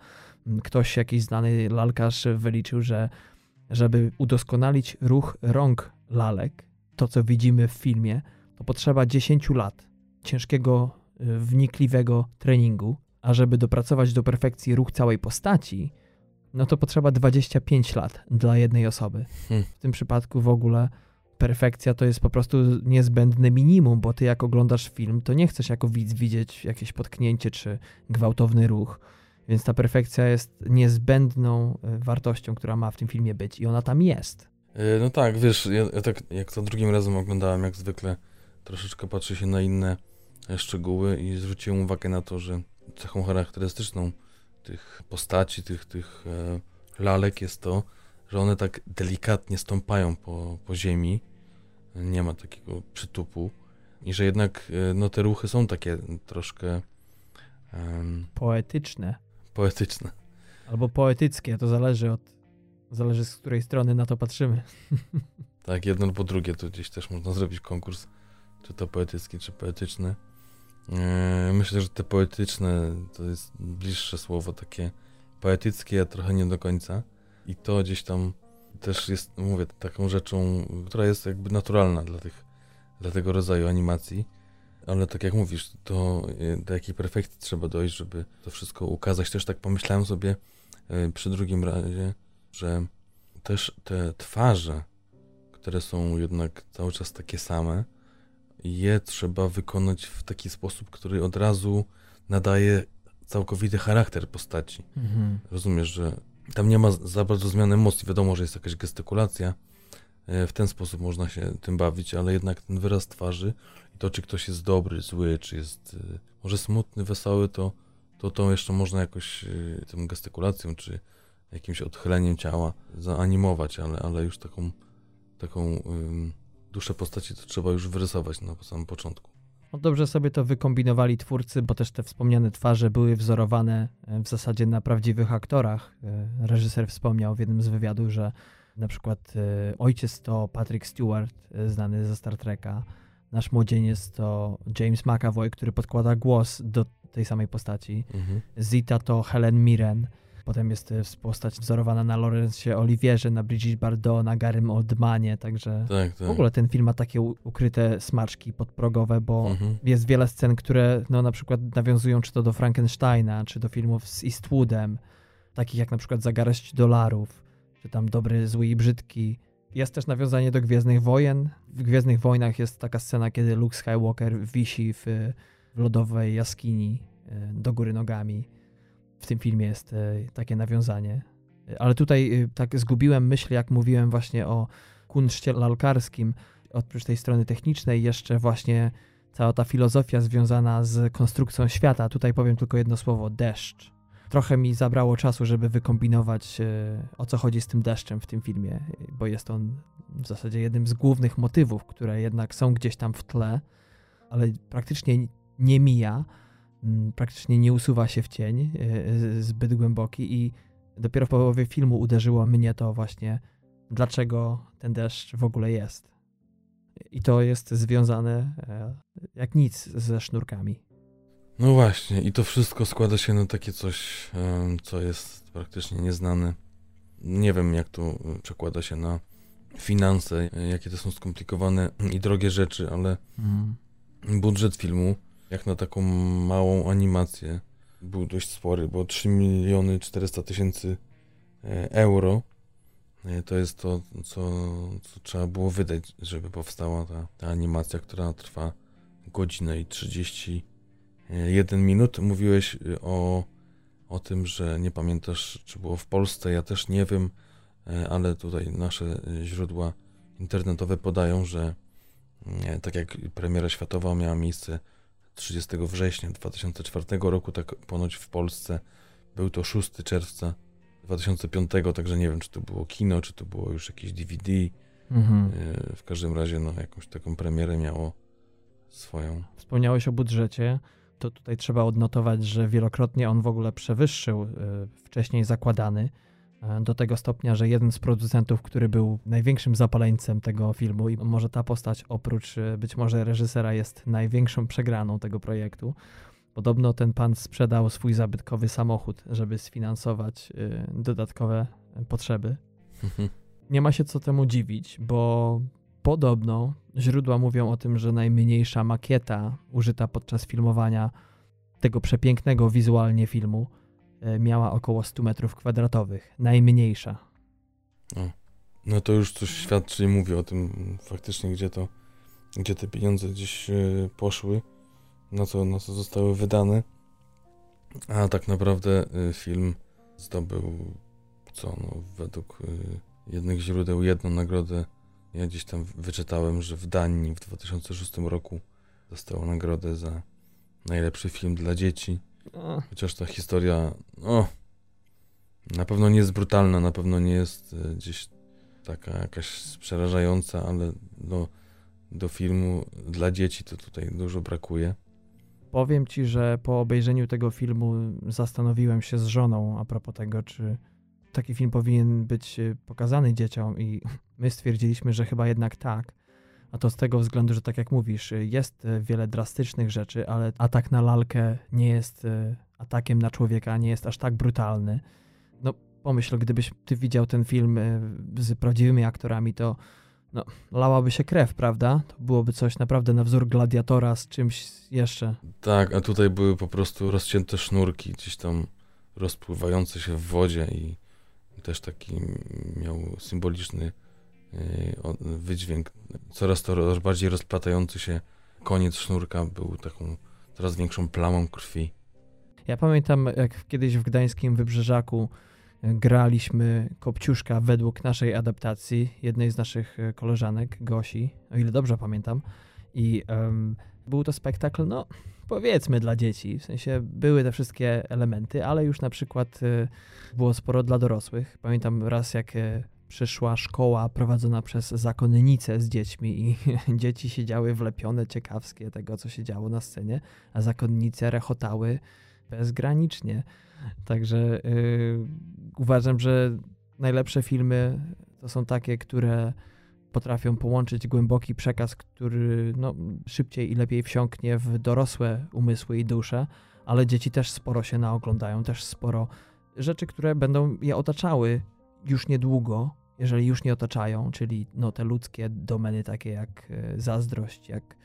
Ktoś, jakiś znany lalkarz wyliczył, że żeby udoskonalić ruch rąk lalek, to co widzimy w filmie, to potrzeba dziesięć lat ciężkiego wnikliwego treningu, a żeby dopracować do perfekcji ruch całej postaci, no to potrzeba dwadzieścia pięć lat dla jednej osoby. Hmm. W tym przypadku w ogóle perfekcja to jest po prostu niezbędne minimum, bo ty jak oglądasz film, to nie chcesz jako widz widzieć jakieś potknięcie czy gwałtowny ruch, więc ta perfekcja jest niezbędną wartością, która ma w tym filmie być i ona tam jest. No tak, wiesz, ja, ja tak jak to drugim razem oglądałem, jak zwykle troszeczkę patrzy się na inne szczegóły i zwróciłem uwagę na to, że cechą charakterystyczną tych postaci, tych, tych lalek jest to, że one tak delikatnie stąpają po, po ziemi, nie ma takiego przytupu i że jednak no, te ruchy są takie troszkę um, poetyczne. Poetyczne. Albo poetyckie, to zależy od, zależy z której strony na to patrzymy. Tak, jedno po drugie, to gdzieś też można zrobić konkurs, czy to poetyckie, czy poetyczne. Myślę, że te poetyczne to jest bliższe słowo, takie poetyckie, trochę nie do końca. I to gdzieś tam też jest, mówię, taką rzeczą, która jest jakby naturalna dla tych, dla tego rodzaju animacji. Ale tak jak mówisz, to do jakiej perfekcji trzeba dojść, żeby to wszystko ukazać. Też tak pomyślałem sobie przy drugim razie, że też te twarze, które są jednak cały czas takie same, je trzeba wykonać w taki sposób, który od razu nadaje całkowity charakter postaci. Mhm. Rozumiesz, że tam nie ma za bardzo zmian emocji. Wiadomo, że jest jakaś gestykulacja. W ten sposób można się tym bawić, ale jednak ten wyraz twarzy i to, czy ktoś jest dobry, zły, czy jest może smutny, wesoły, to to, to jeszcze można jakoś tą gestykulacją, czy jakimś odchyleniem ciała zaanimować, ale, ale już taką taką... Ym, duszę postaci to trzeba już wyrysować na samym początku. No dobrze sobie to wykombinowali twórcy, bo też te wspomniane twarze były wzorowane w zasadzie na prawdziwych aktorach. Reżyser wspomniał w jednym z wywiadów, że Na przykład y, ojciec to Patrick Stewart, y, znany ze Star Treka. Nasz młodzieniec to James McAvoy, który podkłada głos do tej samej postaci. Mhm. Zita to Helen Mirren. Potem jest postać wzorowana na Laurencie Oliwierze, na Brigitte Bardot, na Garym Oldmanie, także tak, tak. W ogóle ten film ma takie ukryte smaczki podprogowe, bo mhm. jest wiele scen, które no, na przykład nawiązują czy to do Frankensteina, czy do filmów z Eastwoodem, takich jak na przykład Za garść dolarów, czy tam Dobry, zły i brzydki. Jest też nawiązanie do Gwiezdnych Wojen. W Gwiezdnych Wojnach jest taka scena, kiedy Luke Skywalker wisi w, w lodowej jaskini do góry nogami. W tym filmie jest takie nawiązanie. Ale tutaj tak zgubiłem myśl, jak mówiłem właśnie o kunszcie lalkarskim. Oprócz tej strony technicznej jeszcze właśnie cała ta filozofia związana z konstrukcją świata. Tutaj powiem tylko jedno słowo, deszcz. Trochę mi zabrało czasu, żeby wykombinować, o co chodzi z tym deszczem w tym filmie, bo jest on w zasadzie jednym z głównych motywów, które jednak są gdzieś tam w tle, ale praktycznie nie mija. Praktycznie nie usuwa się w cień zbyt głęboki i dopiero w połowie filmu uderzyło mnie to właśnie, dlaczego ten deszcz w ogóle jest. I to jest związane jak nic ze sznurkami. No właśnie, i to wszystko składa się na takie coś, co jest praktycznie nieznane. Nie wiem, jak to przekłada się na finanse, jakie to są skomplikowane i drogie rzeczy, ale mm. budżet filmu jak na taką małą animację był dość spory, bo trzy miliony czterysta tysięcy euro to jest to, co, co trzeba było wydać, żeby powstała ta, ta animacja, która trwa godzinę i trzydzieści jeden minut. Mówiłeś o, o tym, że nie pamiętasz, czy było w Polsce, ja też nie wiem, ale tutaj nasze źródła internetowe podają, że tak jak premiera światowa miała miejsce trzydziestego września dwa tysiące czwartego roku, tak ponoć w Polsce był to szóstego czerwca dwa tysiące piątego, także nie wiem, czy to było kino, czy to było już jakieś D V D. Mhm. W każdym razie no, jakąś taką premierę miało swoją. Wspomniałeś o budżecie, to tutaj trzeba odnotować, że wielokrotnie on w ogóle przewyższył wcześniej zakładany, do tego stopnia, że jeden z producentów, który był największym zapaleńcem tego filmu i może ta postać oprócz być może reżysera jest największą przegraną tego projektu. Podobno ten pan sprzedał swój zabytkowy samochód, żeby sfinansować dodatkowe potrzeby. Nie ma się co temu dziwić, bo podobno źródła mówią o tym, że najmniejsza makieta użyta podczas filmowania tego przepięknego wizualnie filmu miała około stu metrów kwadratowych. Najmniejsza. O, no to już coś świadczy i mówi o tym faktycznie, gdzie to, gdzie te pieniądze gdzieś yy, poszły, na co, na co zostały wydane. A tak naprawdę yy, film zdobył co, no według yy, jednych źródeł jedną nagrodę. Ja gdzieś tam wyczytałem, że w Danii w dwa tysiące szóstym roku dostał nagrodę za najlepszy film dla dzieci. Chociaż ta historia, no, na pewno nie jest brutalna, na pewno nie jest gdzieś taka jakaś przerażająca, ale do, do filmu dla dzieci to tutaj dużo brakuje. Powiem ci, że po obejrzeniu tego filmu zastanowiłem się z żoną a propos tego, czy taki film powinien być pokazany dzieciom i my stwierdziliśmy, że chyba jednak tak. A to z tego względu, że tak jak mówisz, jest wiele drastycznych rzeczy, ale atak na lalkę nie jest atakiem na człowieka, nie jest aż tak brutalny. No pomyśl, gdybyś ty widział ten film z prawdziwymi aktorami, to no, lałaby się krew, prawda? To byłoby coś naprawdę na wzór Gladiatora z czymś jeszcze. Tak, a tutaj były po prostu rozcięte sznurki, gdzieś tam rozpływające się w wodzie i też taki miał symboliczny wydźwięk. Coraz to bardziej rozplatający się koniec sznurka był taką coraz większą plamą krwi. Ja pamiętam, jak kiedyś w gdańskim Wybrzeżaku graliśmy Kopciuszka według naszej adaptacji, jednej z naszych koleżanek, Gosi, o ile dobrze pamiętam. I um, był to spektakl, no powiedzmy dla dzieci, w sensie były te wszystkie elementy, ale już na przykład y, było sporo dla dorosłych. Pamiętam raz, jak y, przyszła szkoła prowadzona przez zakonnicę z dziećmi i dzieci siedziały wlepione, ciekawskie tego, co się działo na scenie, a zakonnice rechotały bezgranicznie. Także yy, uważam, że najlepsze filmy To są takie, które potrafią połączyć głęboki przekaz, który no, szybciej i lepiej wsiąknie w dorosłe umysły i dusze, ale dzieci też sporo się naoglądają, też sporo rzeczy, które będą je otaczały już niedługo, jeżeli już nie otaczają, czyli no, te ludzkie domeny takie jak zazdrość, jak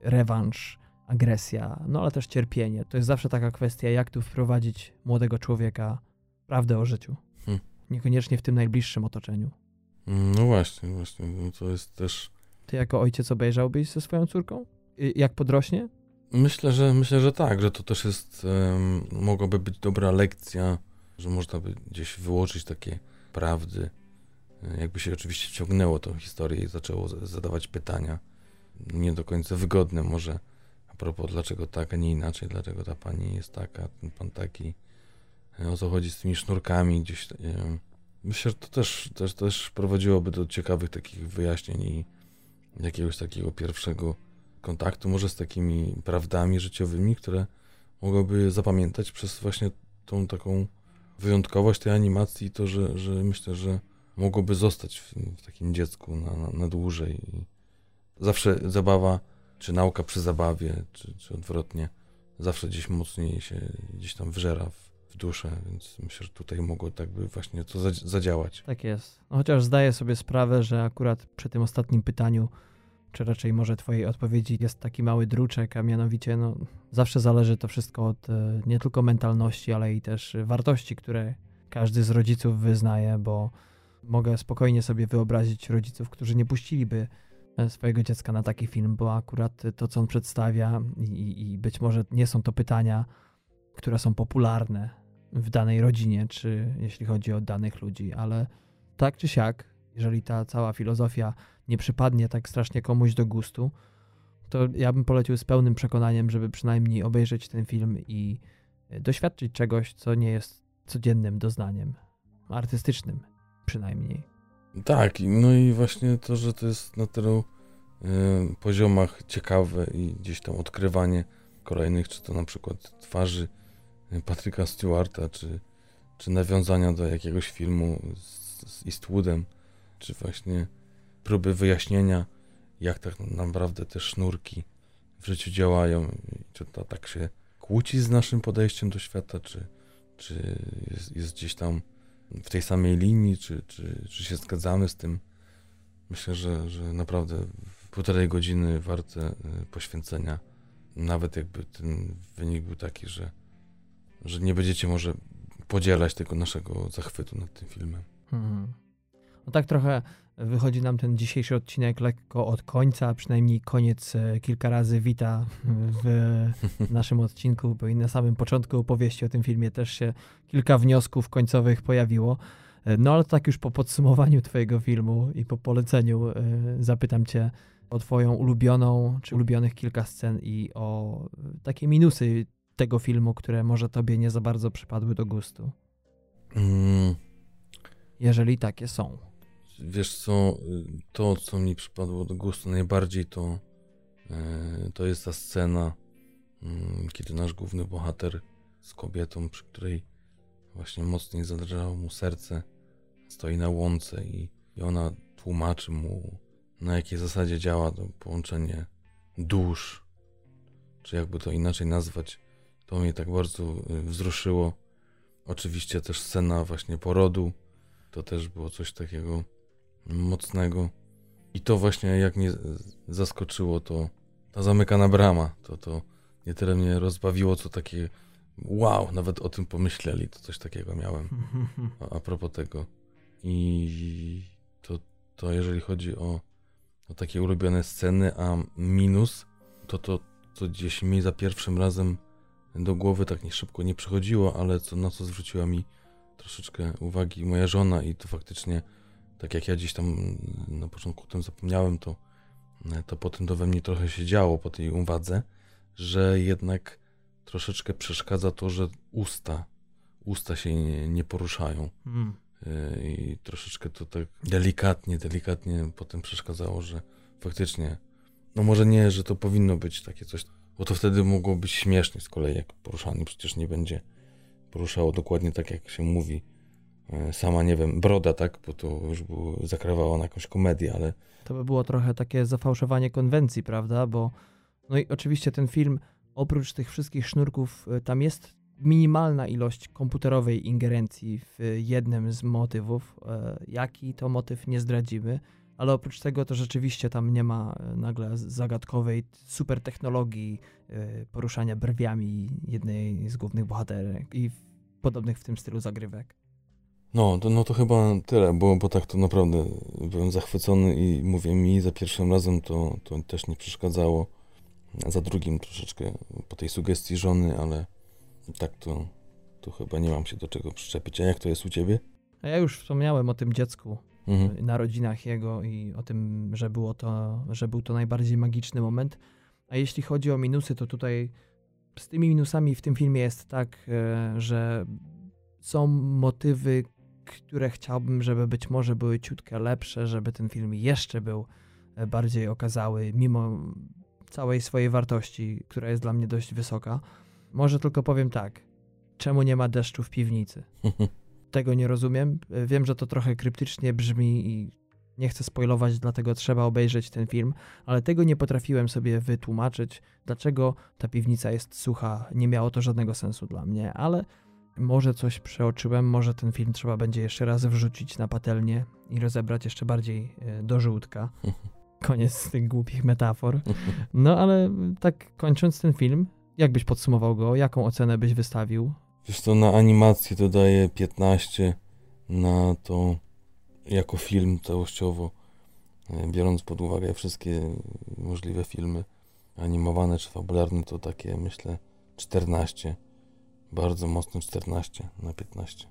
rewanż, agresja, no ale też cierpienie. To jest zawsze taka kwestia, jak tu wprowadzić młodego człowieka prawdę o życiu. Hmm. Niekoniecznie w tym najbliższym otoczeniu. No właśnie, właśnie. No to jest też... Ty jako ojciec obejrzałbyś ze swoją córką? Jak podrośnie? Myślę, że myślę, że tak, że to też jest... Um, mogłaby być dobra lekcja, że można by gdzieś wyłożyć takie prawdy. Jakby się oczywiście ciągnęło tą historię i zaczęło zadawać pytania. Nie do końca wygodne może. A propos, dlaczego tak, a nie inaczej? Dlaczego ta pani jest taka, ten pan taki? O co chodzi z tymi sznurkami gdzieś? Um, Myślę, że to też, też, też prowadziłoby do ciekawych takich wyjaśnień i jakiegoś takiego pierwszego kontaktu, może z takimi prawdami życiowymi, które mogłoby zapamiętać przez właśnie tą taką wyjątkowość tej animacji i to, że, że myślę, że mogłoby zostać w, w takim dziecku na, na, na dłużej. I zawsze zabawa, czy nauka przy zabawie, czy, czy odwrotnie, zawsze gdzieś mocniej się gdzieś tam wżera w duszę, więc myślę, że tutaj mogło tak by właśnie to zadziałać. Tak jest. No chociaż zdaję sobie sprawę, że akurat przy tym ostatnim pytaniu, czy raczej może twojej odpowiedzi jest taki mały druczek, a mianowicie no zawsze zależy to wszystko od nie tylko mentalności, ale i też wartości, które każdy z rodziców wyznaje, bo mogę spokojnie sobie wyobrazić rodziców, którzy nie puściliby swojego dziecka na taki film, bo akurat to, co on przedstawia i, i być może nie są to pytania, które są popularne w danej rodzinie, czy jeśli chodzi o danych ludzi, ale tak czy siak, jeżeli ta cała filozofia nie przypadnie tak strasznie komuś do gustu, to ja bym polecił z pełnym przekonaniem, żeby przynajmniej obejrzeć ten film i doświadczyć czegoś, co nie jest codziennym doznaniem, artystycznym przynajmniej. Tak, no i właśnie to, że to jest na tylu y, poziomach ciekawe i gdzieś tam odkrywanie kolejnych, czy to na przykład twarzy Patryka Stewarta, czy, czy nawiązania do jakiegoś filmu z, z Eastwoodem, czy właśnie próby wyjaśnienia, jak tak naprawdę te sznurki w życiu działają, czy to tak się kłóci z naszym podejściem do świata, czy, czy jest, jest gdzieś tam w tej samej linii, czy, czy, czy się zgadzamy z tym. Myślę, że, że naprawdę półtorej godziny warte poświęcenia. Nawet jakby ten wynik był taki, że, że nie będziecie może podzielać tego naszego zachwytu nad tym filmem. Hmm. No tak trochę wychodzi nam ten dzisiejszy odcinek lekko od końca, przynajmniej koniec kilka razy wita w naszym odcinku, bo i na samym początku opowieści o tym filmie też się kilka wniosków końcowych pojawiło. No ale tak już po podsumowaniu twojego filmu i po poleceniu zapytam cię o twoją ulubioną, czy ulubionych kilka scen i o takie minusy tego filmu, które może tobie nie za bardzo przypadły do gustu. Mm. Jeżeli takie są. Wiesz co, to co mi przypadło do gustu najbardziej to, to jest ta scena, kiedy nasz główny bohater z kobietą, przy której właśnie mocniej zadrżało mu serce, stoi na łące i, i ona tłumaczy mu, na jakiej zasadzie działa to połączenie dusz, czy jakby to inaczej nazwać. To mnie tak bardzo wzruszyło. Oczywiście też scena właśnie porodu, to też było coś takiego mocnego. I to właśnie jak mnie zaskoczyło, to ta zamykana brama, to, to nie tyle mnie rozbawiło, co takie wow, nawet o tym pomyśleli, to coś takiego miałem a, a propos tego. I to, to jeżeli chodzi o no takie ulubione sceny, a minus to to, co gdzieś mi za pierwszym razem do głowy tak nie szybko nie przychodziło, ale co, na co zwróciła mi troszeczkę uwagi moja żona i to faktycznie, tak jak ja gdzieś tam na początku o tym zapomniałem, to, to potem to we mnie trochę się działo po tej uwadze, że jednak troszeczkę przeszkadza to, że usta, usta się nie, nie poruszają. Mm. I troszeczkę to tak delikatnie, delikatnie potem przeszkadzało, że faktycznie, no może nie, że to powinno być takie coś, bo to wtedy mogło być śmiesznie z kolei, jak poruszanie przecież nie będzie poruszało dokładnie tak, jak się mówi, sama, nie wiem, broda, tak, bo to już było, zakrawała na jakąś komedię, ale... To by było trochę takie zafałszowanie konwencji, prawda, bo no i oczywiście ten film, oprócz tych wszystkich sznurków, tam jest minimalna ilość komputerowej ingerencji w jednym z motywów. Jaki to motyw nie zdradzimy, ale oprócz tego to rzeczywiście tam nie ma nagle zagadkowej super technologii poruszania brwiami jednej z głównych bohaterek i podobnych w tym stylu zagrywek. No to, no to chyba tyle, bo, bo tak to naprawdę byłem zachwycony i mówię, mi za pierwszym razem to, to też nie przeszkadzało. A za drugim troszeczkę po tej sugestii żony, ale tak to, to chyba nie mam się do czego przyczepić. A jak to jest u ciebie? A ja już wspomniałem o tym dziecku, mhm. narodzinach jego i o tym, że było to, że był to najbardziej magiczny moment. A jeśli chodzi o minusy, to tutaj z tymi minusami w tym filmie jest tak, że są motywy, które chciałbym, żeby być może były ciutkę lepsze, żeby ten film jeszcze był bardziej okazały, mimo całej swojej wartości, która jest dla mnie dość wysoka. Może tylko powiem tak, czemu nie ma deszczu w piwnicy? Tego nie rozumiem. Wiem, że to trochę kryptycznie brzmi i nie chcę spoilować, dlatego trzeba obejrzeć ten film, ale tego nie potrafiłem sobie wytłumaczyć, dlaczego ta piwnica jest sucha. Nie miało to żadnego sensu dla mnie, ale może coś przeoczyłem, może ten film trzeba będzie jeszcze raz wrzucić na patelnię i rozebrać jeszcze bardziej do żółtka. Koniec tych głupich metafor. No ale tak kończąc ten film, jak byś podsumował go? Jaką ocenę byś wystawił? Wiesz co, na animację to daję piętnaście, na to jako film całościowo, biorąc pod uwagę wszystkie możliwe filmy animowane czy fabularne, to takie myślę czternaście. Bardzo mocno czternaście na piętnaście.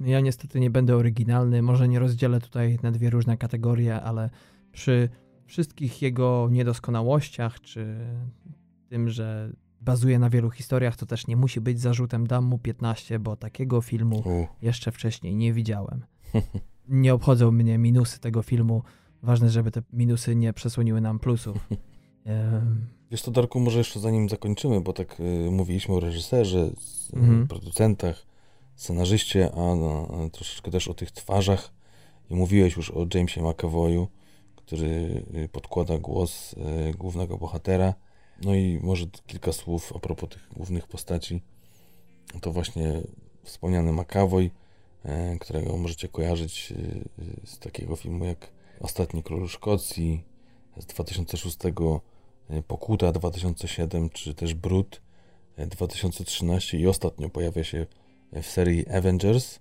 Ja niestety nie będę oryginalny, może nie rozdzielę tutaj na dwie różne kategorie, ale przy wszystkich jego niedoskonałościach, czy tym, że bazuje na wielu historiach, to też nie musi być zarzutem. Dam mu piętnaście, bo takiego filmu U. jeszcze wcześniej nie widziałem. Nie obchodzą mnie minusy tego filmu. Ważne, żeby te minusy nie przesłoniły nam plusów. Wiesz to, Darku, może jeszcze zanim zakończymy, bo tak y, mówiliśmy o reżyserze, z, mhm. producentach, scenarzyście, a, a troszeczkę też o tych twarzach. I mówiłeś już o Jamesie McAvoyu, który podkłada głos y, głównego bohatera. No i może kilka słów a propos tych głównych postaci. To właśnie wspomniany McAvoy, y, którego możecie kojarzyć y, z takiego filmu jak Ostatni Król Szkocji z dwa tysiące szóstego, Pokuta dwa tysiące siódmy, czy też Brud dwa tysiące trzynasty i ostatnio pojawia się w serii Avengers.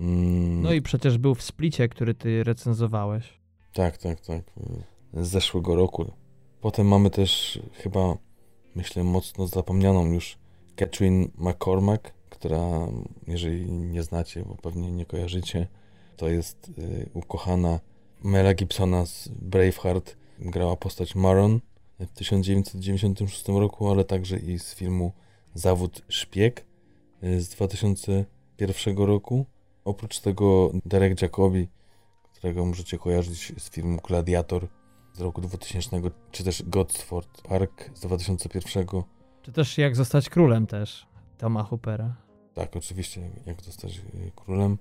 Mm. No i przecież był w Splicie, który ty recenzowałeś. Tak, tak, tak. Z zeszłego roku. Potem mamy też chyba, myślę, mocno zapomnianą już Catherine McCormack, która, jeżeli nie znacie, bo pewnie nie kojarzycie, to jest y, ukochana Mela Gibsona z Braveheart. Grała postać Maron w tysiąc dziewięćset dziewięćdziesiątym szóstym roku, ale także i z filmu Zawód Szpieg z dwa tysiące pierwszego roku. Oprócz tego Darek Jacobi, którego możecie kojarzyć z filmu Gladiator z roku dwutysięcznego, czy też Gosford Park z dwa tysiące pierwszego. Czy też Jak zostać królem też Toma Hoopera. Tak, oczywiście, Jak zostać królem.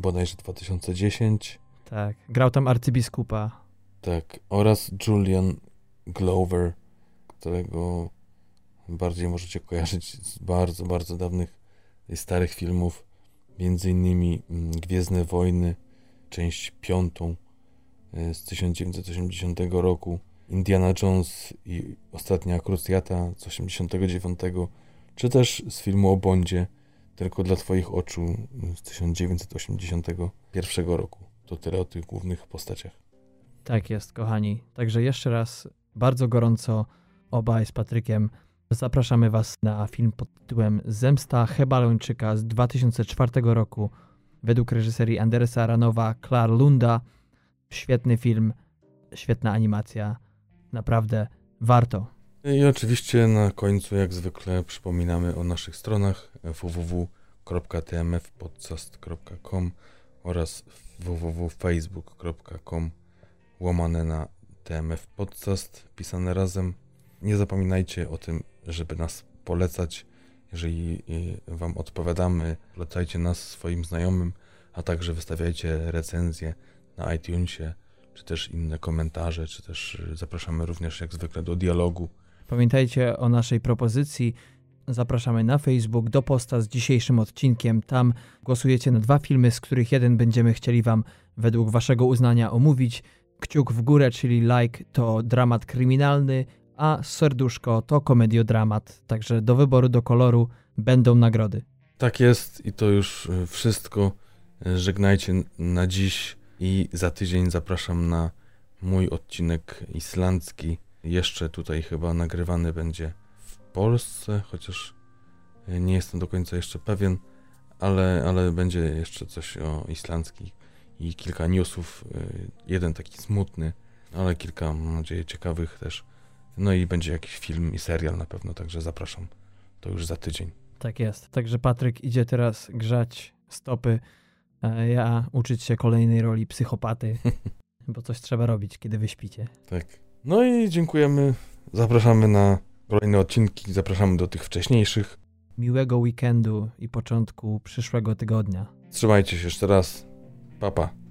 Bodajże dwa tysiące dziesiąty. Tak, grał tam arcybiskupa. Tak, oraz Julian Glover, którego bardziej możecie kojarzyć z bardzo, bardzo dawnych starych filmów, między innymi Gwiezdne Wojny, część piątą z tysiąc dziewięćset osiemdziesiątego roku, Indiana Jones i Ostatnia Krucjata z osiemdziesiątego dziewiątego, czy też z filmu o Bondzie, Tylko dla twoich oczu z tysiąc dziewięćset osiemdziesiątego pierwszego roku. To tyle o tych głównych postaciach. Tak jest, kochani. Także jeszcze raz bardzo gorąco obaj z Patrykiem zapraszamy was na film pod tytułem Zemsta Hebalończyka z dwa tysiące czwartego roku według reżyserii Andersa Aranowa, Klar Lunda. Świetny film, świetna animacja. Naprawdę warto. I oczywiście na końcu jak zwykle przypominamy o naszych stronach w w w kropka t m f podcast kropka com oraz w w w kropka facebook kropka com łamane na T M F Podcast, pisane razem. Nie zapominajcie o tym, żeby nas polecać Jeżeli wam odpowiadamy, polecajcie nas swoim znajomym, a także wystawiajcie recenzje na iTunesie, czy też inne komentarze, czy też zapraszamy również jak zwykle do dialogu. Pamiętajcie o naszej propozycji. Zapraszamy na Facebook do posta z dzisiejszym odcinkiem. Tam głosujecie na dwa filmy, z których jeden będziemy chcieli wam według waszego uznania omówić. Kciuk w górę, czyli like, to dramat kryminalny, a serduszko to komediodramat. Także do wyboru, do koloru będą nagrody. Tak jest i to już wszystko. Żegnajcie na dziś i za tydzień zapraszam na mój odcinek islandzki. Jeszcze tutaj chyba nagrywany będzie w Polsce, chociaż nie jestem do końca jeszcze pewien, ale, ale będzie jeszcze coś o islandzki i kilka newsów, jeden taki smutny, ale kilka, mam nadzieję, ciekawych też. No i będzie jakiś film i serial na pewno, także zapraszam. To już za tydzień. Tak jest. Także Patryk idzie teraz grzać stopy, a ja uczyć się kolejnej roli psychopaty, bo coś trzeba robić, kiedy wy śpicie. Tak. No i dziękujemy. Zapraszamy na kolejne odcinki. Zapraszamy do tych wcześniejszych. Miłego weekendu i początku przyszłego tygodnia. Trzymajcie się jeszcze raz. Pa, pa.